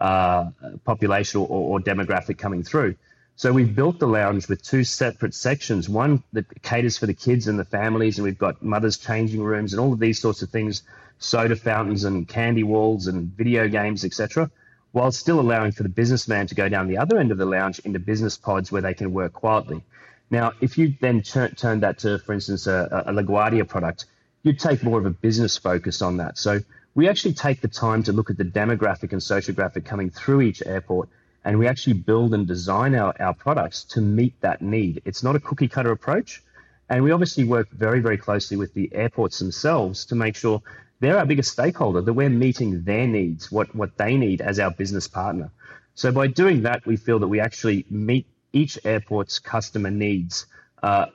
uh, population or, or demographic coming through. So we've built the lounge with two separate sections, one that caters for the kids and the families, and we've got mothers' changing rooms and all of these sorts of things, soda fountains and candy walls and video games, et cetera, while still allowing for the businessman to go down the other end of the lounge into business pods where they can work quietly. Now, if you then turn turn that to, for instance, a, a LaGuardia product, you'd take more of a business focus on that. So we actually take the time to look at the demographic and sociographic coming through each airport, and we actually build and design our, our products to meet that need. It's not a cookie cutter approach. And we obviously work very, very closely with the airports themselves to make sure they're our biggest stakeholder, that we're meeting their needs, what, what they need as our business partner. So by doing that, we feel that we actually meet each airport's customer needs uh,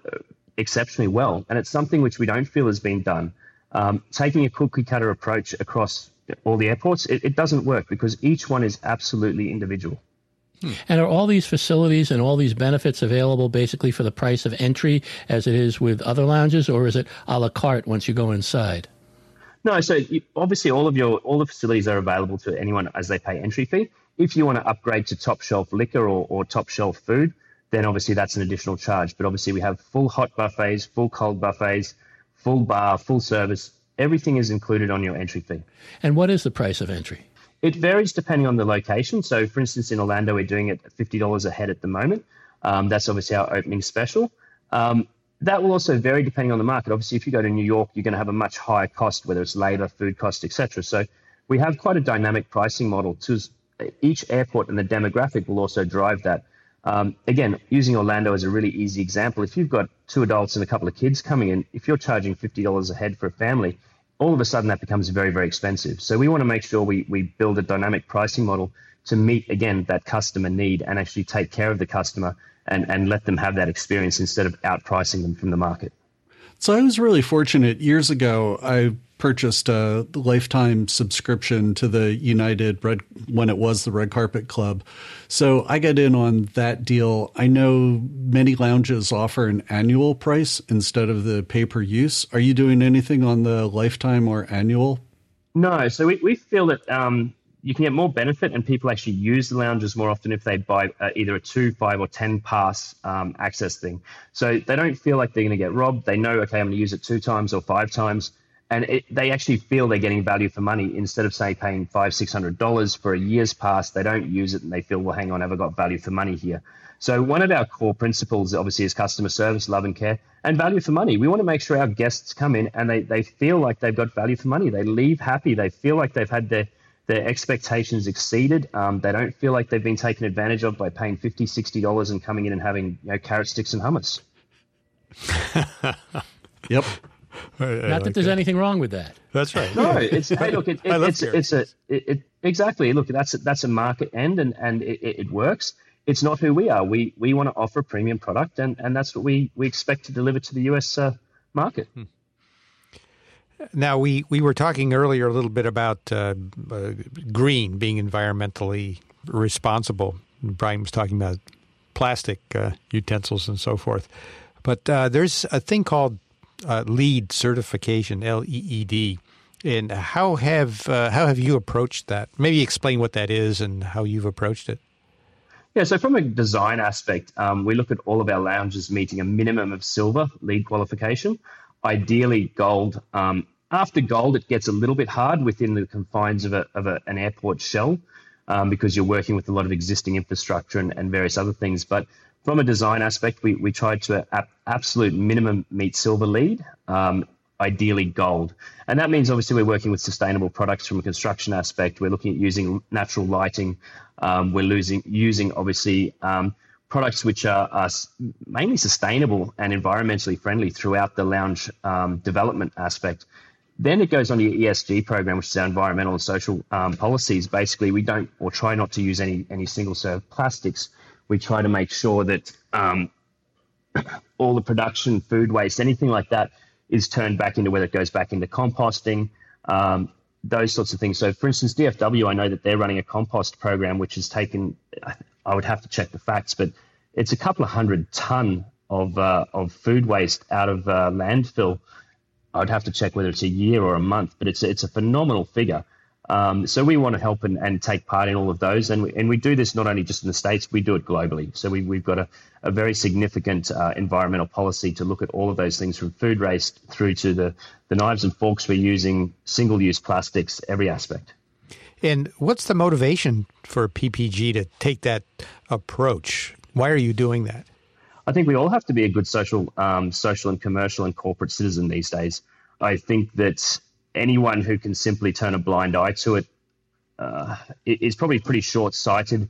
exceptionally well. And it's something which we don't feel has been done. Um, taking a cookie cutter approach across all the airports, it, it doesn't work because each one is absolutely individual. And are all these facilities and all these benefits available basically for the price of entry as it is with other lounges, or is it a la carte once you go inside? No, so you, obviously all of your all the facilities are available to anyone as they pay entry fee. If you want to upgrade to top shelf liquor or, or top shelf food, then obviously that's an additional charge. But obviously we have full hot buffets, full cold buffets, full bar, full service. Everything is included on your entry fee. And what is the price of entry? It varies depending on the location. So, for instance, in Orlando, we're doing it at fifty dollars a head at the moment. Um, that's obviously our opening special. Um, that will also vary depending on the market. Obviously, if you go to New York, you're going to have a much higher cost, whether it's labor, food cost, et cetera. So we have quite a dynamic pricing model. To each airport and the demographic will also drive that. Um, again, using Orlando as a really easy example, if you've got two adults and a couple of kids coming in, if you're charging fifty dollars a head for a family, all of a sudden that becomes very, very expensive. So we want to make sure we, we build a dynamic pricing model to meet, again, that customer need and actually take care of the customer and, and let them have that experience instead of outpricing them from the market. So I was really fortunate. Years ago, I purchased a lifetime subscription to the United Red, when it was the Red Carpet Club. So I got in on that deal. I know many lounges offer an annual price instead of the pay-per-use. Are you doing anything on the lifetime or annual? No. So we, we feel that um, you can get more benefit and people actually use the lounges more often if they buy uh, either a two, five or ten pass um, access thing. So they don't feel like they're going to get robbed. They know, okay, I'm going to use it two times or five times. And it, they actually feel they're getting value for money instead of, say, paying five hundred dollars, six hundred dollars for a year's pass. They don't use it and they feel, well, hang on, have I got value for money here? So one of our core principles, obviously, is customer service, love and care, and value for money. We want to make sure our guests come in and they, they feel like they've got value for money. They leave happy. They feel like they've had their, their expectations exceeded. Um, they don't feel like they've been taken advantage of by paying fifty dollars, sixty dollars and coming in and having, you know, carrot sticks and hummus. Yep. I, I Not like that there's that. anything wrong with that. That's right. No, it's hey, look, it, it, it's it's a it, it exactly. Look, that's a, that's a market end, and and it, it works. It's not who we are. We we want to offer a premium product, and, and that's what we, we expect to deliver to the U S uh, market. Hmm. Now we, we were talking earlier a little bit about uh, uh, green being environmentally responsible. Brian was talking about plastic uh, utensils and so forth, but uh, there's a thing called Uh, LEED certification, L E E D, and how have uh, how have you approached that? Maybe explain what that is and how you've approached it. Yeah, so from a design aspect, um, we look at all of our lounges meeting a minimum of silver LEED qualification, ideally gold. Um, after gold, it gets a little bit hard within the confines of a of a, an airport shell um, because you're working with a lot of existing infrastructure and, and various other things, but from a design aspect, we, we tried to at absolute minimum meet silver LEED, um, ideally gold. And that means obviously we're working with sustainable products from a construction aspect. We're looking at using natural lighting. Um, we're losing, using obviously um, products which are, are mainly sustainable and environmentally friendly throughout the lounge um, development aspect. Then it goes on to your E S G program, which is our environmental and social um, policies. Basically, we don't or try not to use any, any single-serve plastics. We try to make sure that um, all the production, food waste, anything like that is turned back into whether it goes back into composting, um, those sorts of things. So, for instance, D F W, I know that they're running a compost program, which has taken, I would have to check the facts, but it's a couple of hundred ton of, uh, of food waste out of uh, landfill. I would have to check whether it's a year or a month, but it's, it's a phenomenal figure. Um, so we want to help and, and take part in all of those. And we, and we do this not only just in the States, we do it globally. So we, we've got a, a very significant uh, environmental policy to look at all of those things from food waste through to the, the knives and forks we're using, single-use plastics, every aspect. And what's the motivation for P P G to take that approach? Why are you doing that? I think we all have to be a good social, um, social and commercial and corporate citizen these days. I think that anyone who can simply turn a blind eye to it uh, is probably pretty short-sighted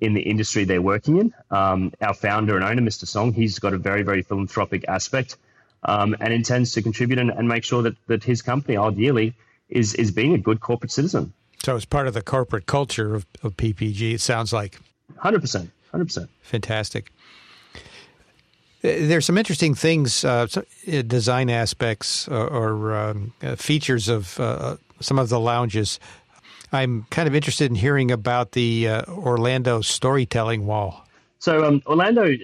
in the industry they're working in. Um, our founder and owner, Mister Song, he's got a very, very philanthropic aspect um, and intends to contribute and, and make sure that, that his company, ideally, is is being a good corporate citizen. So it's part of the corporate culture of, of P P G, it sounds like. one hundred percent. one hundred percent. Fantastic. There's some interesting things, uh, design aspects or, or um, features of uh, some of the lounges. I'm kind of interested in hearing about the uh, Orlando storytelling wall. So um, Orlando, you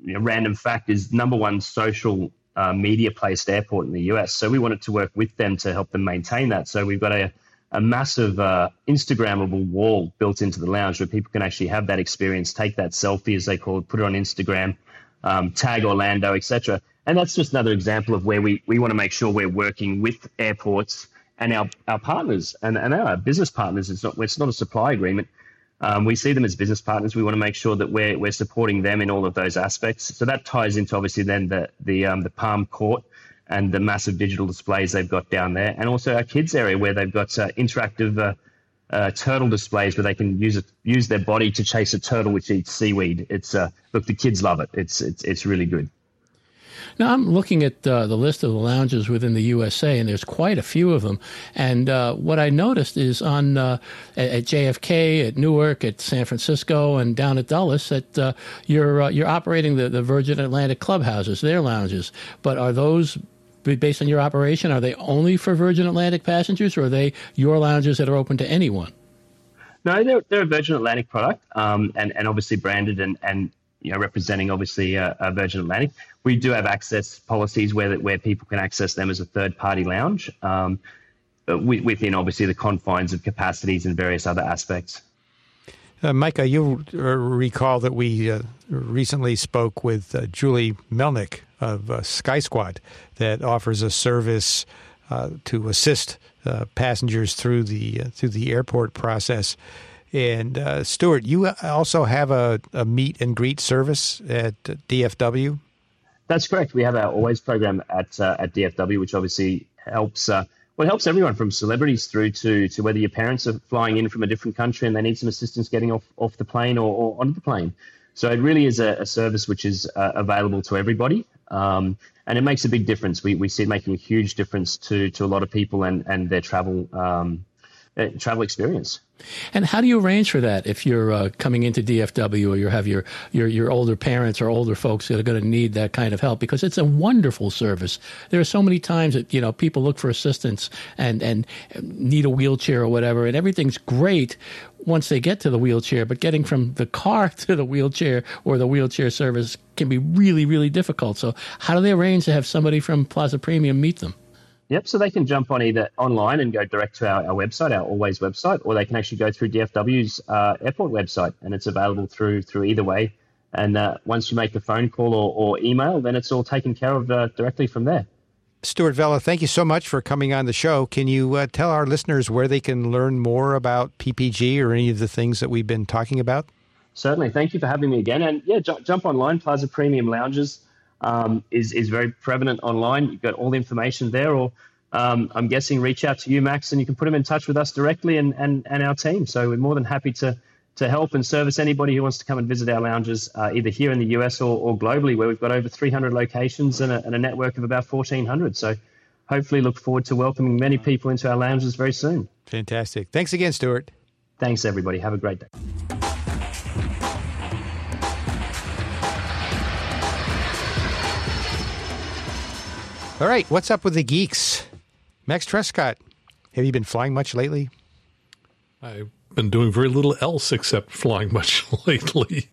know, random fact, is number one social uh, media placed airport in the U S. So we wanted to work with them to help them maintain that. So we've got a, a massive uh, Instagrammable wall built into the lounge where people can actually have that experience, take that selfie, as they call it, put it on Instagram, um, tag Orlando, et cetera. And that's just another example of where we, we want to make sure we're working with airports and our, our partners and, and our business partners. It's not, it's not a supply agreement. Um, we see them as business partners. We want to make sure that we're we're supporting them in all of those aspects. So that ties into obviously then the the um, the Palm Court and the massive digital displays they've got down there, and also our kids area where they've got uh, interactive uh, uh, turtle displays where they can use it, use their body to chase a turtle which eats seaweed. It's uh, look, the kids love it. It's it's it's really good. Now, I'm looking at uh, the list of the lounges within the U S A, and there's quite a few of them. And uh, what I noticed is on uh, at J F K, at Newark, at San Francisco, and down at Dulles, that uh, you're uh, you're operating the, the Virgin Atlantic clubhouses, their lounges. But are those, based on your operation, are they only for Virgin Atlantic passengers, or are they your lounges that are open to anyone? No, they're, they're a Virgin Atlantic product, um, and, and obviously branded and, and you know, representing obviously uh, uh, Virgin Atlantic. We do have access policies where where people can access them as a third-party lounge um, within, obviously, the confines of capacities and various other aspects. Uh, Micah, you uh, recall that we uh, recently spoke with uh, Julie Melnick of uh, Sky Squad that offers a service uh, to assist uh, passengers through the uh, through the airport process. And uh, Stuart, you also have a, a meet and greet service at D F W? That's correct. We have our Always program at uh, at D F W, which obviously helps uh, well helps everyone from celebrities through to to whether your parents are flying in from a different country and they need some assistance getting off, off the plane or, or onto the plane. So it really is a, a service which is uh, available to everybody, um, and it makes a big difference. We we see it making a huge difference to to a lot of people and and their travel um, uh, travel experience. And how do you arrange for that if you're uh, coming into D F W or you have your, your, your older parents or older folks that are going to need that kind of help? Because it's a wonderful service. There are so many times that, you know, people look for assistance and, and need a wheelchair or whatever, and everything's great once they get to the wheelchair. But getting from the car to the wheelchair or the wheelchair service can be really, really difficult. So how do they arrange to have somebody from Plaza Premium meet them? Yep, so they can jump on either online and go direct to our, our website, our Always website, or they can actually go through D F W's uh, airport website, and it's available through through either way. And uh, once you make a phone call or, or email, then it's all taken care of uh, directly from there. Stuart Vella, thank you so much for coming on the show. Can you uh, tell our listeners where they can learn more about P P G or any of the things that we've been talking about? Certainly. Thank you for having me again. And, yeah, j- jump online, Plaza Premium Lounges. Um, is, is very prevalent online. You've got all the information there, or um, I'm guessing reach out to you, Max, and you can put them in touch with us directly and, and, and our team. So we're more than happy to to help and service anybody who wants to come and visit our lounges, uh, either here in the U S or, or globally, where we've got over three hundred locations and a, and a network of about fourteen hundred. So hopefully look forward to welcoming many people into our lounges very soon. Fantastic. Thanks again, Stuart. Thanks, everybody. Have a great day. All right, what's up with the geeks? Max Trescott, have you been flying much lately? I've been doing very little else except flying much lately.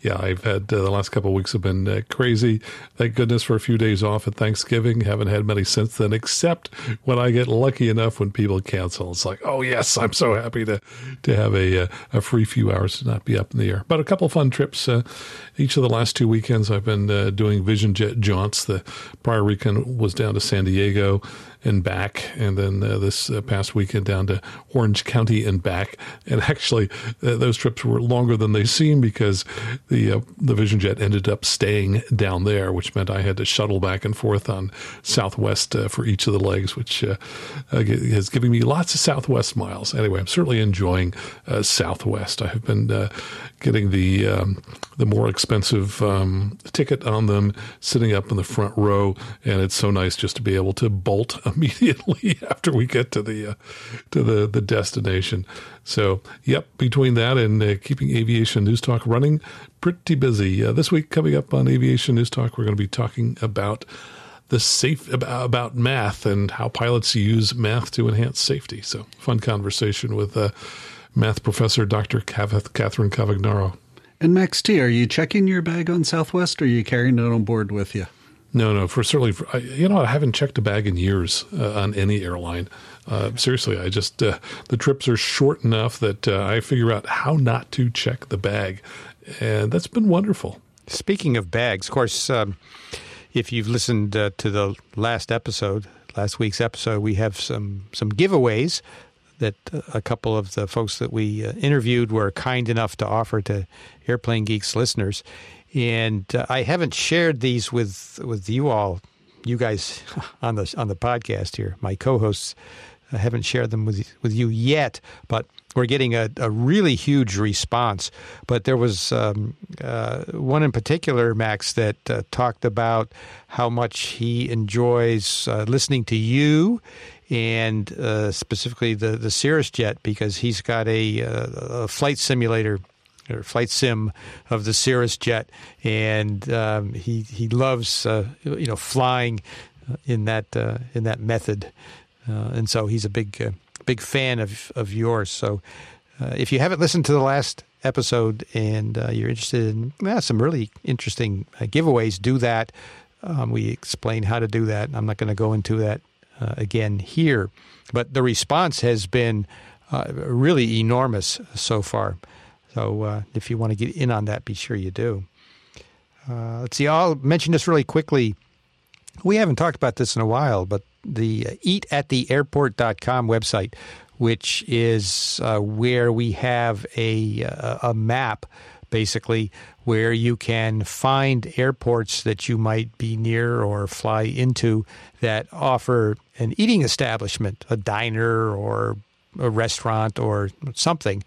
Yeah, I've had uh, the last couple of weeks have been uh, crazy. Thank goodness for a few days off at Thanksgiving. Haven't had many since then, except when I get lucky enough when people cancel. It's like, oh, yes, I'm so happy to to have a, a free few hours to not be up in the air. But a couple of fun trips. Uh, each of the last two weekends, I've been uh, doing Vision Jet jaunts. The prior weekend was down to San Diego. and back, and then uh, this uh, past weekend down to Orange County and back. And actually, uh, those trips were longer than they seem because the uh, the Vision Jet ended up staying down there, which meant I had to shuttle back and forth on Southwest uh, for each of the legs, which uh, uh, has given me lots of Southwest miles. Anyway, I'm certainly enjoying uh, Southwest. I have been uh, getting the um, the more expensive um, ticket on them, sitting up in the front row, and it's so nice just to be able to bolt immediately after we get to the uh, to the the destination. So, yep, between that and uh, keeping Aviation News Talk running, pretty busy. Uh, this week coming up on Aviation News Talk, we're going to be talking about the safe about math and how pilots use math to enhance safety. So, fun conversation with uh, math professor Doctor Cath- Catherine Cavagnaro. And Max T, are you checking your bag on Southwest, or are you carrying it on board with you? No, no, for certainly, for, I, you know, I haven't checked a bag in years uh, on any airline. Uh, seriously, I just, uh, the trips are short enough that uh, I figure out how not to check the bag. And that's been wonderful. Speaking of bags, of course, um, if you've listened uh, to the last episode, last week's episode, we have some, some giveaways that a couple of the folks that we uh, interviewed were kind enough to offer to Airplane Geeks listeners. And uh, I haven't shared these with, with you all, you guys on the on the podcast here. My co-hosts, I haven't shared them with with you yet, but we're getting a, a really huge response. But there was um, uh, one in particular, Max, that uh, talked about how much he enjoys uh, listening to you and uh, specifically the the Cirrus jet, because he's got a, a flight simulator or flight sim of the Cirrus jet, and um, he he loves uh, you know flying in that uh, in that method, uh, and so he's a big uh, big fan of of yours. So uh, if you haven't listened to the last episode and uh, you're interested in uh, some really interesting uh, giveaways, do that. Um, we explain how to do that. I'm not going to go into that uh, again here, but the response has been uh, really enormous so far. So uh, if you want to get in on that, be sure you do. Uh, let's see, I'll mention this really quickly. We haven't talked about this in a while, but the eat at the airport dot com website, which is uh, where we have a, a map, basically, where you can find airports that you might be near or fly into that offer an eating establishment, a diner or a restaurant or something,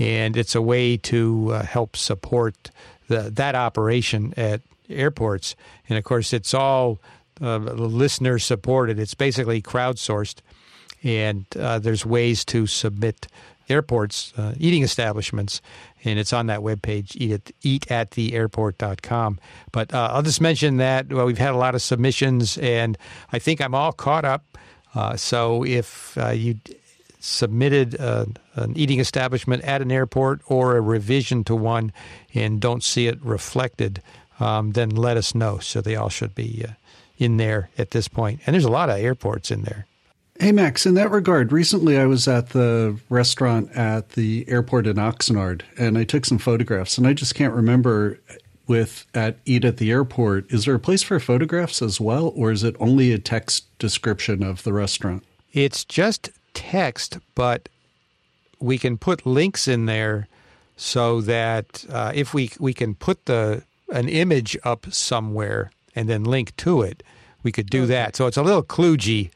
and it's a way to uh, help support the, that operation at airports. And, of course, it's all uh, listener-supported. It's basically crowdsourced, and uh, there's ways to submit airports, uh, eating establishments, and it's on that webpage, eat at, eat at the airport dot com. But uh, I'll just mention that well, we've had a lot of submissions, and I think I'm all caught up. Uh, so if uh, you... submitted uh, an eating establishment at an airport or a revision to one and don't see it reflected, um, then let us know. So they all should be uh, in there at this point. And there's a lot of airports in there. Hey, Max, in that regard, recently I was at the restaurant at the airport in Oxnard, and I took some photographs, and I just can't remember with at Eat at the Airport, is there a place for photographs as well, or is it only a text description of the restaurant? It's just text, but we can put links in there so that uh, if we we can put the an image up somewhere and then link to it, we could do okay. that. So it's a little kludgy,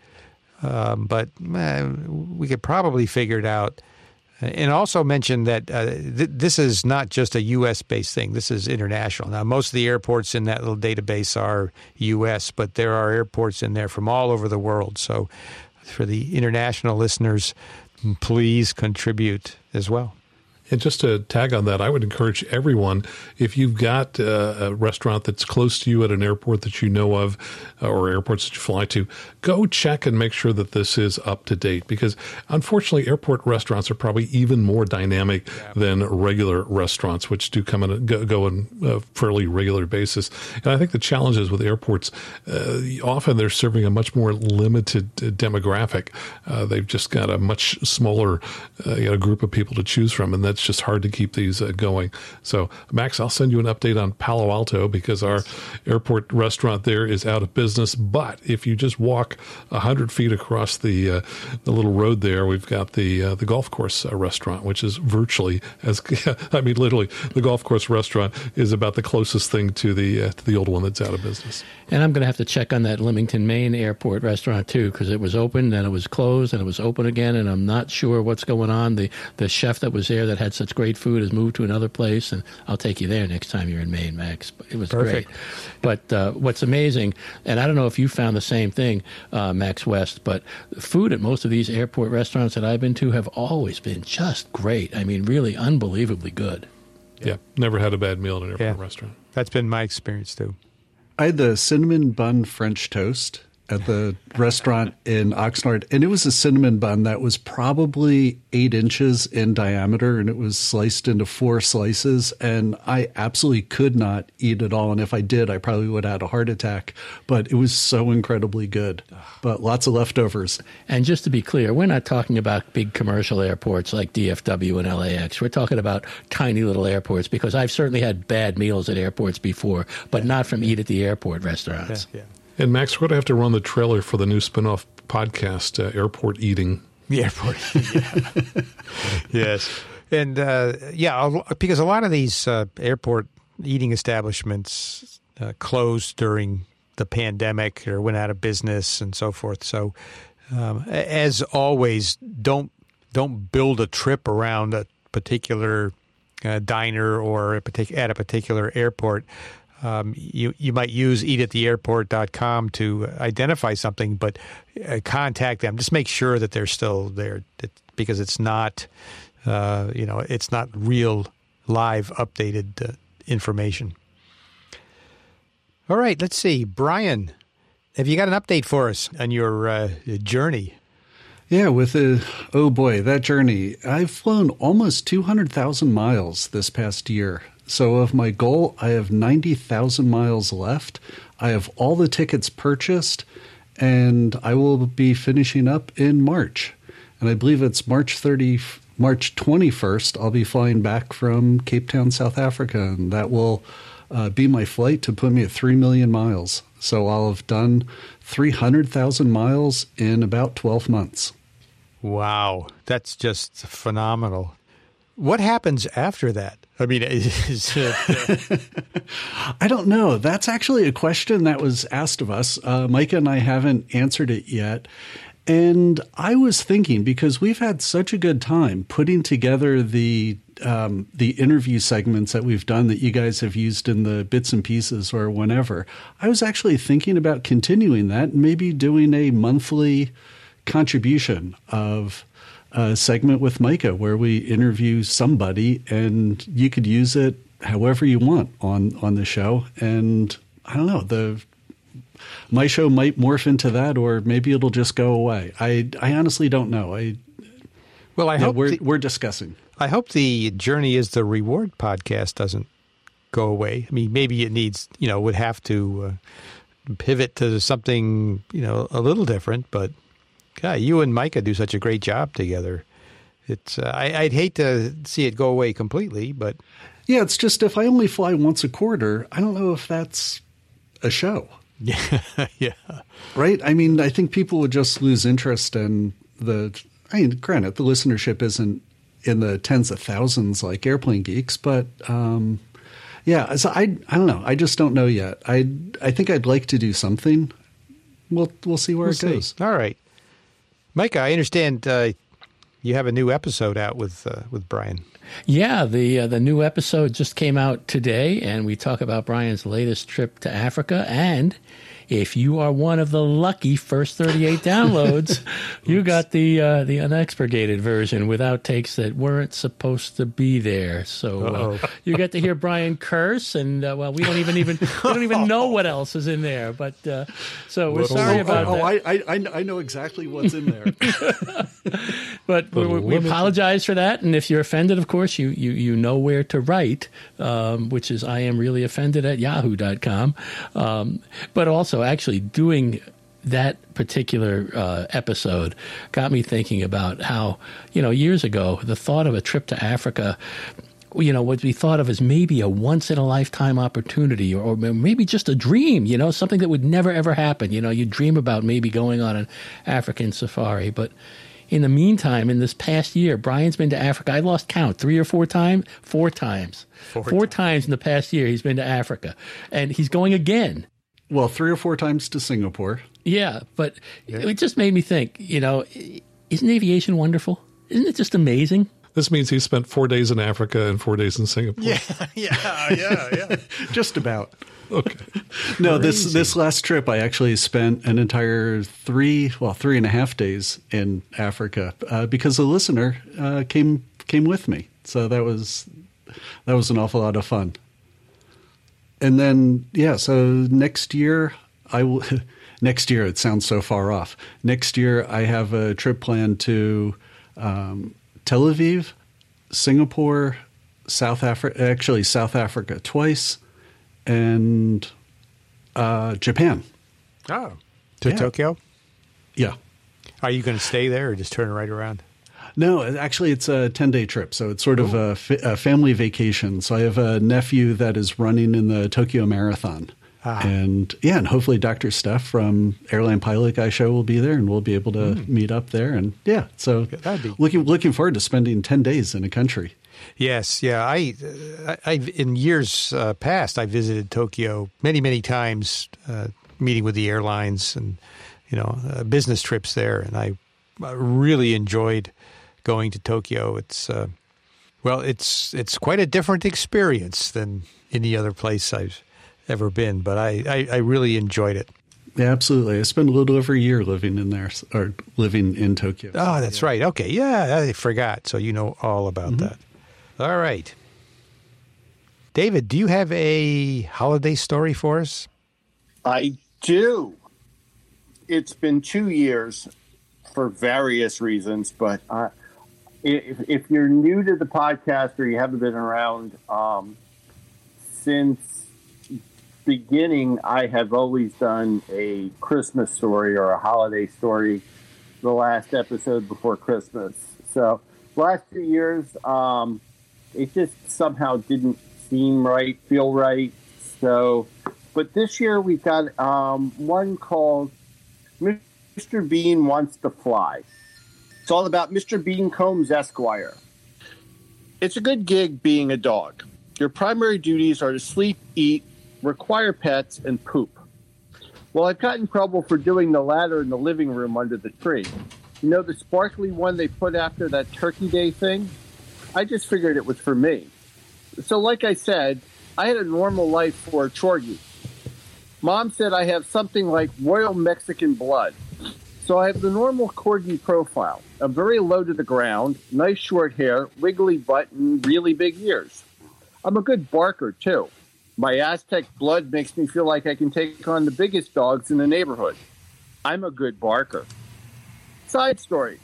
um, but eh, we could probably figure it out. And also mention that uh, th- this is not just a U S-based thing. This is international. Now, most of the airports in that little database are U S, but there are airports in there from all over the world. So for the international listeners, please contribute as well. And just to tag on that, I would encourage everyone, if you've got uh, a restaurant that's close to you at an airport that you know of uh, or airports that you fly to, go check and make sure that this is up to date, because unfortunately airport restaurants are probably even more dynamic yeah. than regular restaurants, which do come and go, go on a fairly regular basis. And I think the challenge is with airports, uh, often they're serving a much more limited demographic. Uh, they've just got a much smaller uh, you know, group of people to choose from, and that's it's just hard to keep these uh, going. So, Max, I'll send you an update on Palo Alto because our airport restaurant there is out of business. But if you just walk one hundred feet across the uh, the little road there, we've got the uh, the golf course uh, restaurant, which is virtually as I mean, literally, the golf course restaurant is about the closest thing to the uh, to the old one that's out of business. And I'm going to have to check on that Leamington, Maine airport restaurant too, because it was open, then it was closed, and it was open again, and I'm not sure what's going on. The the chef that was there that had such great food has moved to another place, and I'll take you there next time you're in Maine, Max. It was Perfect. great. But uh, what's amazing, and I don't know if you found the same thing, uh, Max West, but food at most of these airport restaurants that I've been to have always been just great. I mean, really unbelievably good. Yeah, yeah. Never had a bad meal at an airport yeah. restaurant. That's been my experience, too. I had the cinnamon bun French toast at the restaurant in Oxnard, and it was a cinnamon bun that was probably eight inches in diameter, and it was sliced into four slices, and I absolutely could not eat it all, and if I did, I probably would have had a heart attack, but it was so incredibly good, but lots of leftovers. And just to be clear, we're not talking about big commercial airports like D F W and L A X. We're talking about tiny little airports, because I've certainly had bad meals at airports before, but not from eat at the airport restaurants. Yeah, yeah. And, Max, we're going to have to run the trailer for the new spinoff podcast, uh, Airport Eating. The airport. Yeah. Yes. And, uh, yeah, because a lot of these uh, airport eating establishments uh, closed during the pandemic or went out of business and so forth. So, um, as always, don't don't build a trip around a particular uh, diner or a partic- at a particular airport. Um, you, you might use eat at the airport dot com to identify something, but uh, contact them. Just make sure that they're still there, it, because it's not, uh, you know, it's not real, live, updated uh, information. All right, let's see. Brian, have you got an update for us on your uh, journey? Yeah, with a, oh boy, that journey. I've flown almost two hundred thousand miles this past year. So of my goal, I have ninety thousand miles left. I have all the tickets purchased, and I will be finishing up in March. And I believe it's March thirtieth, March twenty-first, I'll be flying back from Cape Town, South Africa, and that will uh, be my flight to put me at three million miles. So I'll have done three hundred thousand miles in about twelve months. Wow, that's just phenomenal. What happens after that? I mean, is it, uh... I don't know. That's actually a question that was asked of us. Uh, Micah and I haven't answered it yet. And I was thinking, because we've had such a good time putting together the um, the interview segments that we've done that you guys have used in the bits and pieces or whenever, I was actually thinking about continuing that and maybe doing a monthly contribution of a segment with Micah where we interview somebody, and you could use it however you want on, on the show. And I don't know, the my show might morph into that, or maybe it'll just go away. I, I honestly don't know. I well, I no, hope we're the, we're discussing. I hope the Journey is the Reward podcast doesn't go away. I mean, maybe it needs, you know, would have to uh, pivot to something, you know, a little different, but. Yeah, you and Micah do such a great job together. It's uh, I, I'd hate to see it go away completely, but... Yeah, it's just if I only fly once a quarter, I don't know if that's a show. Yeah, yeah. Right? I mean, I think people would just lose interest in the... I mean, granted, the listenership isn't in the tens of thousands like Airplane Geeks, but... Um, yeah, so I, I don't know. I just don't know yet. I I think I'd like to do something. We'll, we'll see where we'll it see. goes. All right. Micah, I understand uh, you have a new episode out with uh, with Brian. Yeah, the uh, the new episode just came out today, and we talk about Brian's latest trip to Africa. And if you are one of the lucky first thirty-eight downloads, you got the uh, the unexpurgated version with outtakes that weren't supposed to be there. So uh, you get to hear Brian curse, and uh, well, we don't even even we don't even know what else is in there. But uh, so we're Little sorry about oh, that. Oh, I, I I know exactly what's in there. But we, we apologize for that, and if you're offended, of course, you you you know where to write, um, which is I am really offended at yahoo dot com. Um, but also. actually doing that particular uh, episode got me thinking about how, you know, years ago, the thought of a trip to Africa, you know, what we thought of as maybe a once-in-a-lifetime opportunity, or, or maybe just a dream, you know, something that would never, ever happen. You know, you dream about maybe going on an African safari. But in the meantime, in this past year, Brian's been to Africa. I lost count. Three or four times? Four times. Four, four times. times in the past year he's been to Africa. And he's going again. Well, three or four times to Singapore. Yeah, but yeah. It just made me think, you know, isn't aviation wonderful? Isn't it just amazing? This means he spent four days in Africa and four days in Singapore. Yeah, yeah, yeah, yeah. Just about. Okay. No, Crazy. this this last trip, I actually spent an entire three, well, three and a half days in Africa uh, because a listener uh, came came with me. So that was that was an awful lot of fun. And then, yeah, so next year I will. Next year, it sounds so far off. Next year, I have a trip planned to. Um, Tel Aviv, Singapore, South Africa, actually South Africa twice, and uh, Japan. Oh, to yeah. Tokyo? Yeah. Are you going to stay there or just turn right around? No, actually it's a ten-day trip, so it's sort Ooh. of a, fa- a family vacation. So I have a nephew that is running in the Tokyo Marathon. Ah. And, yeah, and hopefully Doctor Steph from Airline Pilot Guy Show will be there, and we'll be able to mm. meet up there. And, yeah, so That'd be- looking looking forward to spending ten days in a country. Yes, yeah. I, I in years uh, past, I visited Tokyo many, many times, uh, meeting with the airlines and, you know, uh, business trips there. And I, I really enjoyed going to Tokyo. It's uh, well, it's it's quite a different experience than any other place I've ever been, but I, I, I really enjoyed it. Yeah, absolutely. I spent a little over a year living in there, or living in Tokyo. Oh, that's yeah. right. Okay. Yeah, I forgot. So you know all about mm-hmm. that. All right. David, do you have a holiday story for us? I do. It's been two years for various reasons, but uh, if, if you're new to the podcast or you haven't been around um, since beginning, I have always done a Christmas story or a holiday story, the last episode before Christmas. So the last two years, um, it just somehow didn't seem right, feel right. So, but this year we've got um, one called Mister Bean Wants to Fly. It's all about Mister Bean Combs, Esquire. It's a good gig being a dog. Your primary duties are to sleep, eat, require pets, and poop. Well, I've gotten in trouble for doing the latter in the living room under the tree. You know the sparkly one they put after that Turkey Day thing? I just figured it was for me. So like I said, I had a normal life for a chorgy. Mom said I have something like royal Mexican blood. So I have the normal corgi profile, a very low to the ground, nice short hair, wiggly butt, and really big ears. I'm a good barker, too. My Aztec blood makes me feel like I can take on the biggest dogs in the neighborhood. I'm a good barker. Side story.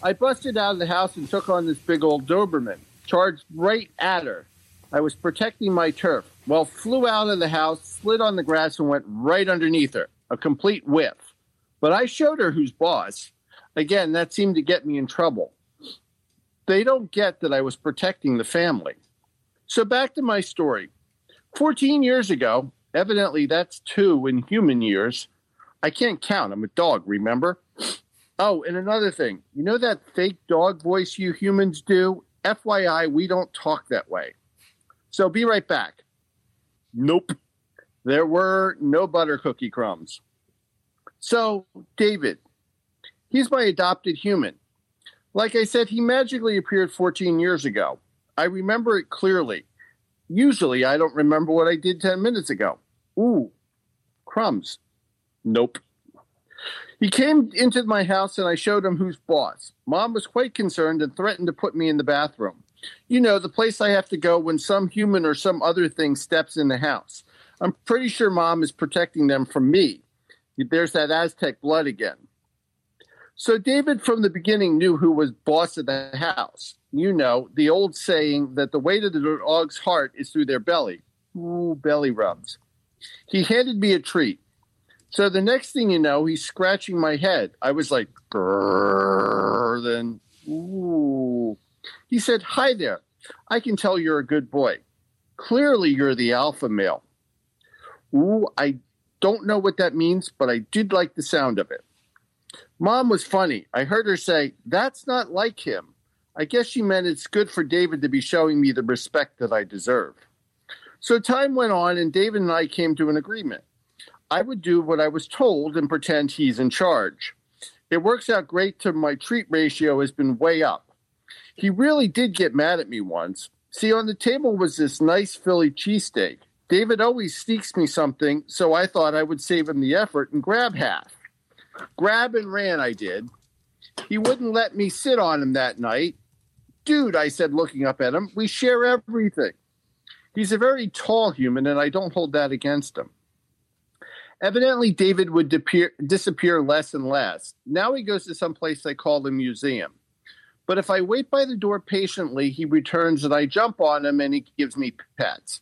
I busted out of the house and took on this big old Doberman. Charged right at her. I was protecting my turf. Well, flew out of the house, slid on the grass, and went right underneath her. A complete whiff. But I showed her who's boss. Again, that seemed to get me in trouble. They don't get that I was protecting the family. So back to my story. fourteen years ago, evidently that's two in human years. I can't count. I'm a dog, remember? Oh, and another thing. You know that fake dog voice you humans do? F Y I, we don't talk that way. So be right back. Nope. There were no butter cookie crumbs. So, David, he's my adopted human. Like I said, he magically appeared fourteen years ago. I remember it clearly. Usually, I don't remember what I did ten minutes ago. Ooh, crumbs. Nope. He came into my house and I showed him who's boss. Mom was quite concerned and threatened to put me in the bathroom. You know, the place I have to go when some human or some other thing steps in the house. I'm pretty sure Mom is protecting them from me. There's that Aztec blood again. So David from the beginning knew who was boss of the house. You know, the old saying that the weight of the dog's heart is through their belly. Ooh, belly rubs. He handed me a treat. So the next thing you know, he's scratching my head. I was like, grrr, then, ooh. He said, hi there. I can tell you're a good boy. Clearly, you're the alpha male. Ooh, I don't know what that means, but I did like the sound of it. Mom was funny. I heard her say, that's not like him. I guess she meant it's good for David to be showing me the respect that I deserve. So time went on, and David and I came to an agreement. I would do what I was told and pretend he's in charge. It works out great to my treat ratio has been way up. He really did get mad at me once. See, on the table was this nice Philly cheesesteak. David always sneaks me something, so I thought I would save him the effort and grab half. Grab and ran, I did. He wouldn't let me sit on him that night. Dude, I said, looking up at him, we share everything. He's a very tall human, and I don't hold that against him. Evidently, David would disappear, disappear less and less. Now he goes to some place they call the museum. But if I wait by the door patiently, he returns and I jump on him and he gives me pets.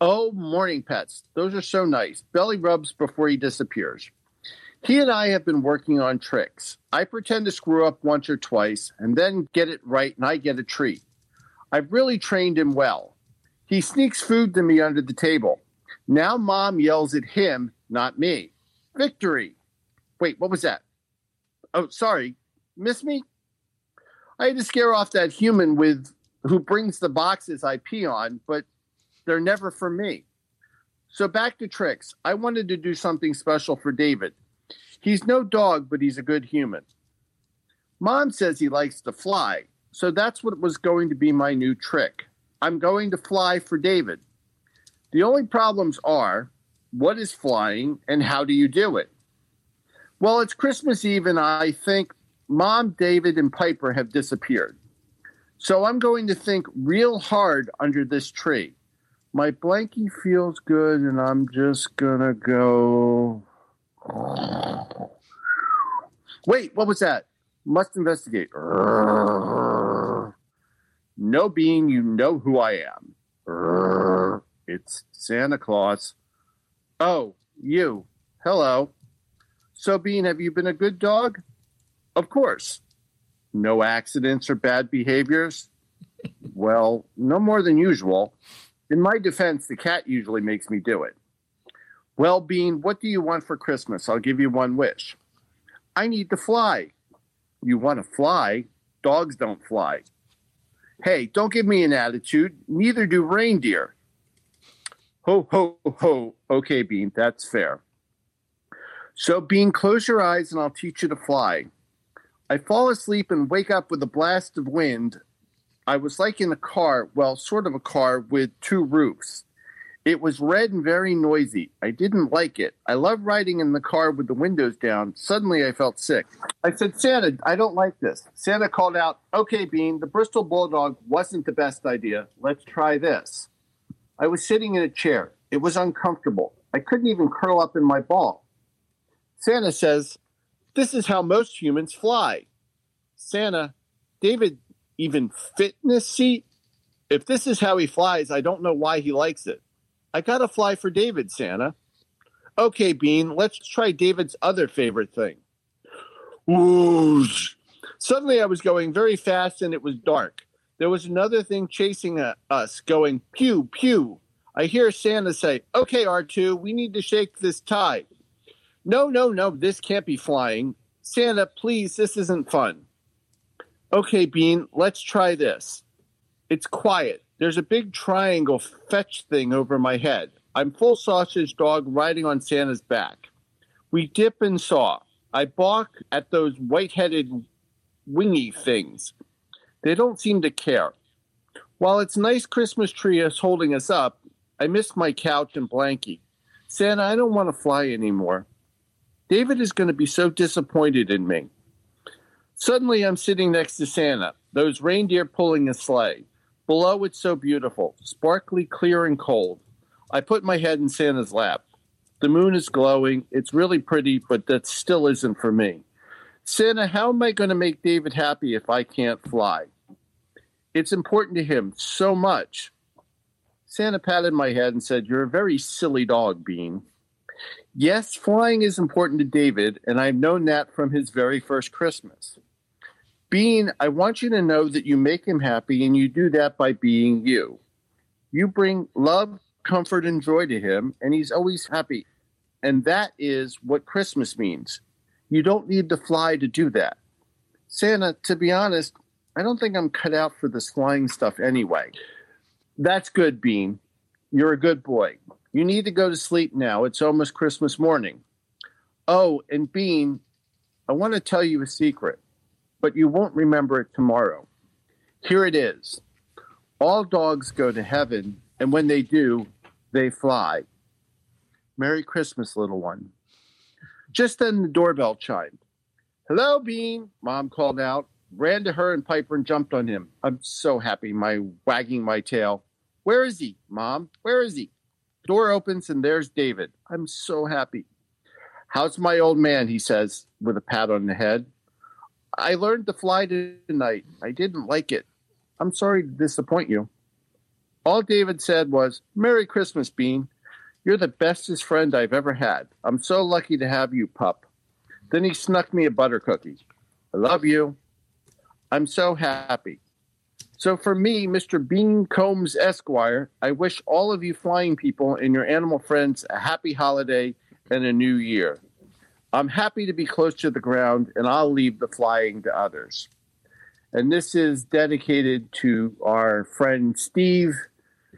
Oh, morning pets. Those are so nice. Belly rubs before he disappears. He and I have been working on tricks. I pretend to screw up once or twice and then get it right and I get a treat. I've really trained him well. He sneaks food to me under the table. Now Mom yells at him, not me. Victory. Wait, what was that? Oh, sorry. Miss me? I had to scare off that human with who brings the boxes I pee on, but they're never for me. So back to tricks. I wanted to do something special for David. He's no dog, but he's a good human. Mom says he likes to fly, so that's what was going to be my new trick. I'm going to fly for David. The only problems are, what is flying and how do you do it? Well, it's Christmas Eve and I think, Mom, David, and Piper have disappeared. So I'm going to think real hard under this tree. My blankie feels good, and I'm just going to go... Wait, what was that? Must investigate. No being, you know who I am. It's Santa Claus. Oh, you. Hello. So, Bean, have you been a good dog? Of course. No accidents or bad behaviors? Well, no more than usual. In my defense, the cat usually makes me do it. Well, Bean, what do you want for Christmas? I'll give you one wish. I need to fly. You want to fly? Dogs don't fly. Hey, don't give me an attitude. Neither do reindeer. Ho, ho, ho. Okay, Bean, that's fair. So, Bean, close your eyes and I'll teach you to fly. I fall asleep and wake up with a blast of wind. I was like in a car, well, sort of a car with two roofs. It was red and very noisy. I didn't like it. I love riding in the car with the windows down. Suddenly I felt sick. I said, Santa, I don't like this. Santa called out, okay, Bean, the Bristol Bulldog wasn't the best idea. Let's try this. I was sitting in a chair. It was uncomfortable. I couldn't even curl up in my ball. Santa says, this is how most humans fly. Santa, David, even fitness seat? If this is how he flies, I don't know why he likes it. I gotta fly for David, Santa. Okay, Bean, let's try David's other favorite thing. Whoosh. Suddenly I was going very fast and it was dark. There was another thing chasing us, going pew, pew. I hear Santa say, okay, R two, we need to shake this tie. No, no, no, this can't be flying. Santa, please, this isn't fun. Okay, Bean, let's try this. It's quiet. There's a big triangle fetch thing over my head. I'm full sausage dog riding on Santa's back. We dip and saw. I balk at those white-headed wingy things. They don't seem to care. While it's nice Christmas tree is holding us up, I miss my couch and blankie. Santa, I don't want to fly anymore. David is going to be so disappointed in me. Suddenly, I'm sitting next to Santa, those reindeer pulling a sleigh. Below, it's so beautiful, sparkly, clear, and cold. I put my head in Santa's lap. The moon is glowing. It's really pretty, but that still isn't for me. Santa, how am I going to make David happy if I can't fly? It's important to him so much. Santa patted my head and said, you're a very silly dog, Bean. Yes, flying is important to David, and I've known that from his very first Christmas. Bean, I want you to know that you make him happy, and you do that by being you. You bring love, comfort, and joy to him, and he's always happy. And that is what Christmas means. You don't need to fly to do that. Santa, to be honest, I don't think I'm cut out for this flying stuff anyway. That's good, Bean. You're a good boy. You need to go to sleep now. It's almost Christmas morning. Oh, and Bean, I want to tell you a secret, but you won't remember it tomorrow. Here it is. All dogs go to heaven, and when they do, they fly. Merry Christmas, little one. Just then the doorbell chimed. Hello, Bean, Mom called out, ran to her and Piper and jumped on him. I'm so happy, my wagging my tail. Where is he, Mom? Where is he? Door opens and there's David. I'm so happy. How's my old man, he says, with a pat on the head. I learned to fly tonight. I didn't like it. I'm sorry to disappoint you. All David said was, Merry Christmas, Bean. You're the bestest friend I've ever had. I'm so lucky to have you, pup. Then he snuck me a butter cookie. I love you. I'm so happy. So for me, Mister Bean Combs Esquire, I wish all of you flying people and your animal friends a happy holiday and a new year. I'm happy to be close to the ground, and I'll leave the flying to others. And this is dedicated to our friend Steve,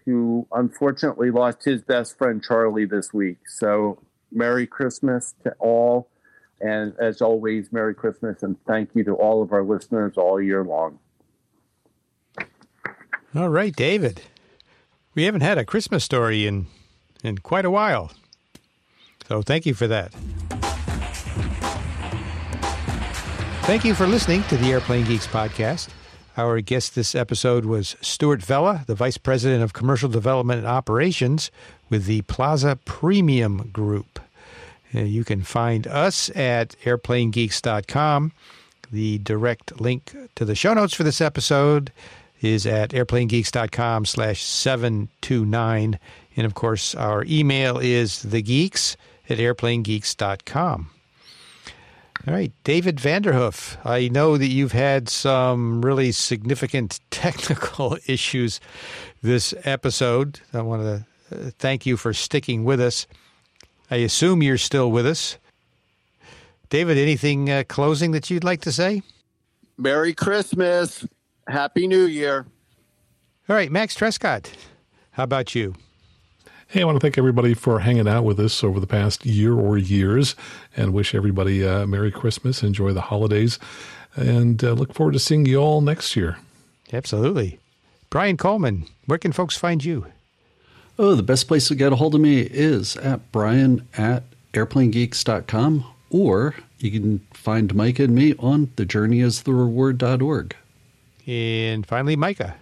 who unfortunately lost his best friend Charlie this week. So Merry Christmas to all. And as always, Merry Christmas, and thank you to all of our listeners all year long. All right, David. We haven't had a Christmas story in, in quite a while. So thank you for that. Thank you for listening to the Airplane Geeks podcast. Our guest this episode was Stuart Vella, the Vice President of Commercial Development and Operations with the Plaza Premium Group. You can find us at airplane geeks dot com. The direct link to the show notes for this episode is at airplane geeks dot com slash seven two nine. And, of course, our email is the geeks at airplane geeks dot com. All right, David Vanderhoof, I know that you've had some really significant technical issues this episode. I want to thank you for sticking with us. I assume you're still with us. David, anything uh, closing that you'd like to say? Merry Christmas. Happy New Year. All right, Max Trescott, how about you? Hey, I want to thank everybody for hanging out with us over the past year or years and wish everybody uh, Merry Christmas, enjoy the holidays, and uh, look forward to seeing you all next year. Absolutely. Brian Coleman, where can folks find you? Oh, the best place to get a hold of me is at brian at airplane geeks dot com, or you can find Micah and me on the journey is the reward dot org. And finally, Micah.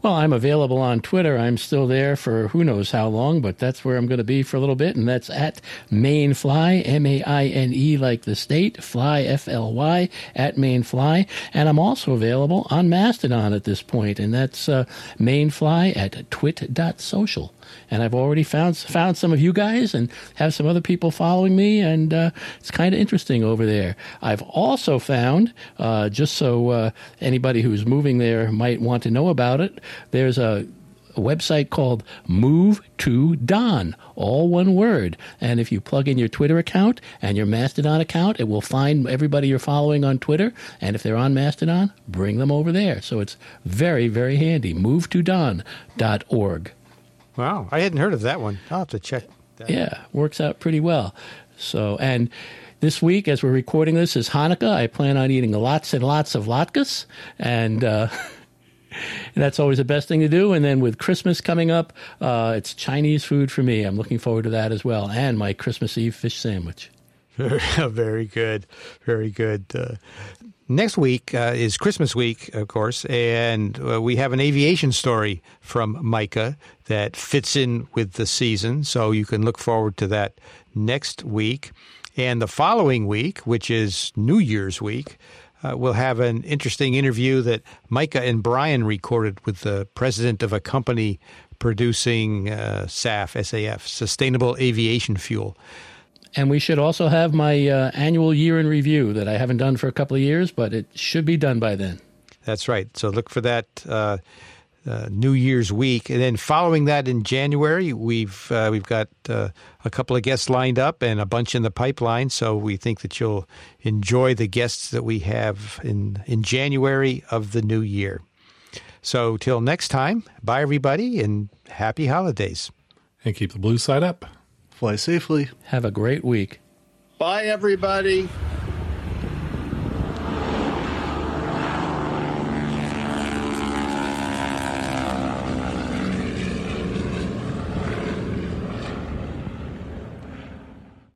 Well, I'm available on Twitter. I'm still there for who knows how long, but that's where I'm going to be for a little bit, and that's at MaineFly, M A I N E like the state, Fly, F L Y, at MaineFly. And I'm also available on Mastodon at this point, and that's uh, MaineFly at twit dot social. And I've already found found some of you guys and have some other people following me, and uh, it's kind of interesting over there. I've also found, uh, just so uh, anybody who's moving there might want to know about it, there's a a website called Move to Don, all one word. And if you plug in your Twitter account and your Mastodon account, it will find everybody you're following on Twitter. And if they're on Mastodon, bring them over there. So it's very, very handy. move to don dot org. Wow, I hadn't heard of that one. I'll have to check that. Yeah, works out pretty well. So, and this week, as we're recording this, is Hanukkah. I plan on eating lots and lots of latkes, and uh, and that's always the best thing to do. And then with Christmas coming up, uh, it's Chinese food for me. I'm looking forward to that as well, and my Christmas Eve fish sandwich. Very good, very good. Uh, next week uh, is Christmas week, of course, and uh, we have an aviation story from Micah that fits in with the season, so you can look forward to that next week. And the following week, which is New Year's week, Uh, we'll have an interesting interview that Micah and Brian recorded with the president of a company producing uh, S A F, S A F, sustainable aviation fuel. And we should also have my uh, annual year in review that I haven't done for a couple of years, but it should be done by then. That's right. So look for that uh, uh, New Year's week. And then following that in January, we've uh, we've got uh, a couple of guests lined up and a bunch in the pipeline. So we think that you'll enjoy the guests that we have in, in January of the new year. So till next time, bye everybody and happy holidays. And keep the blue side up. Fly safely. Have a great week. Bye, everybody.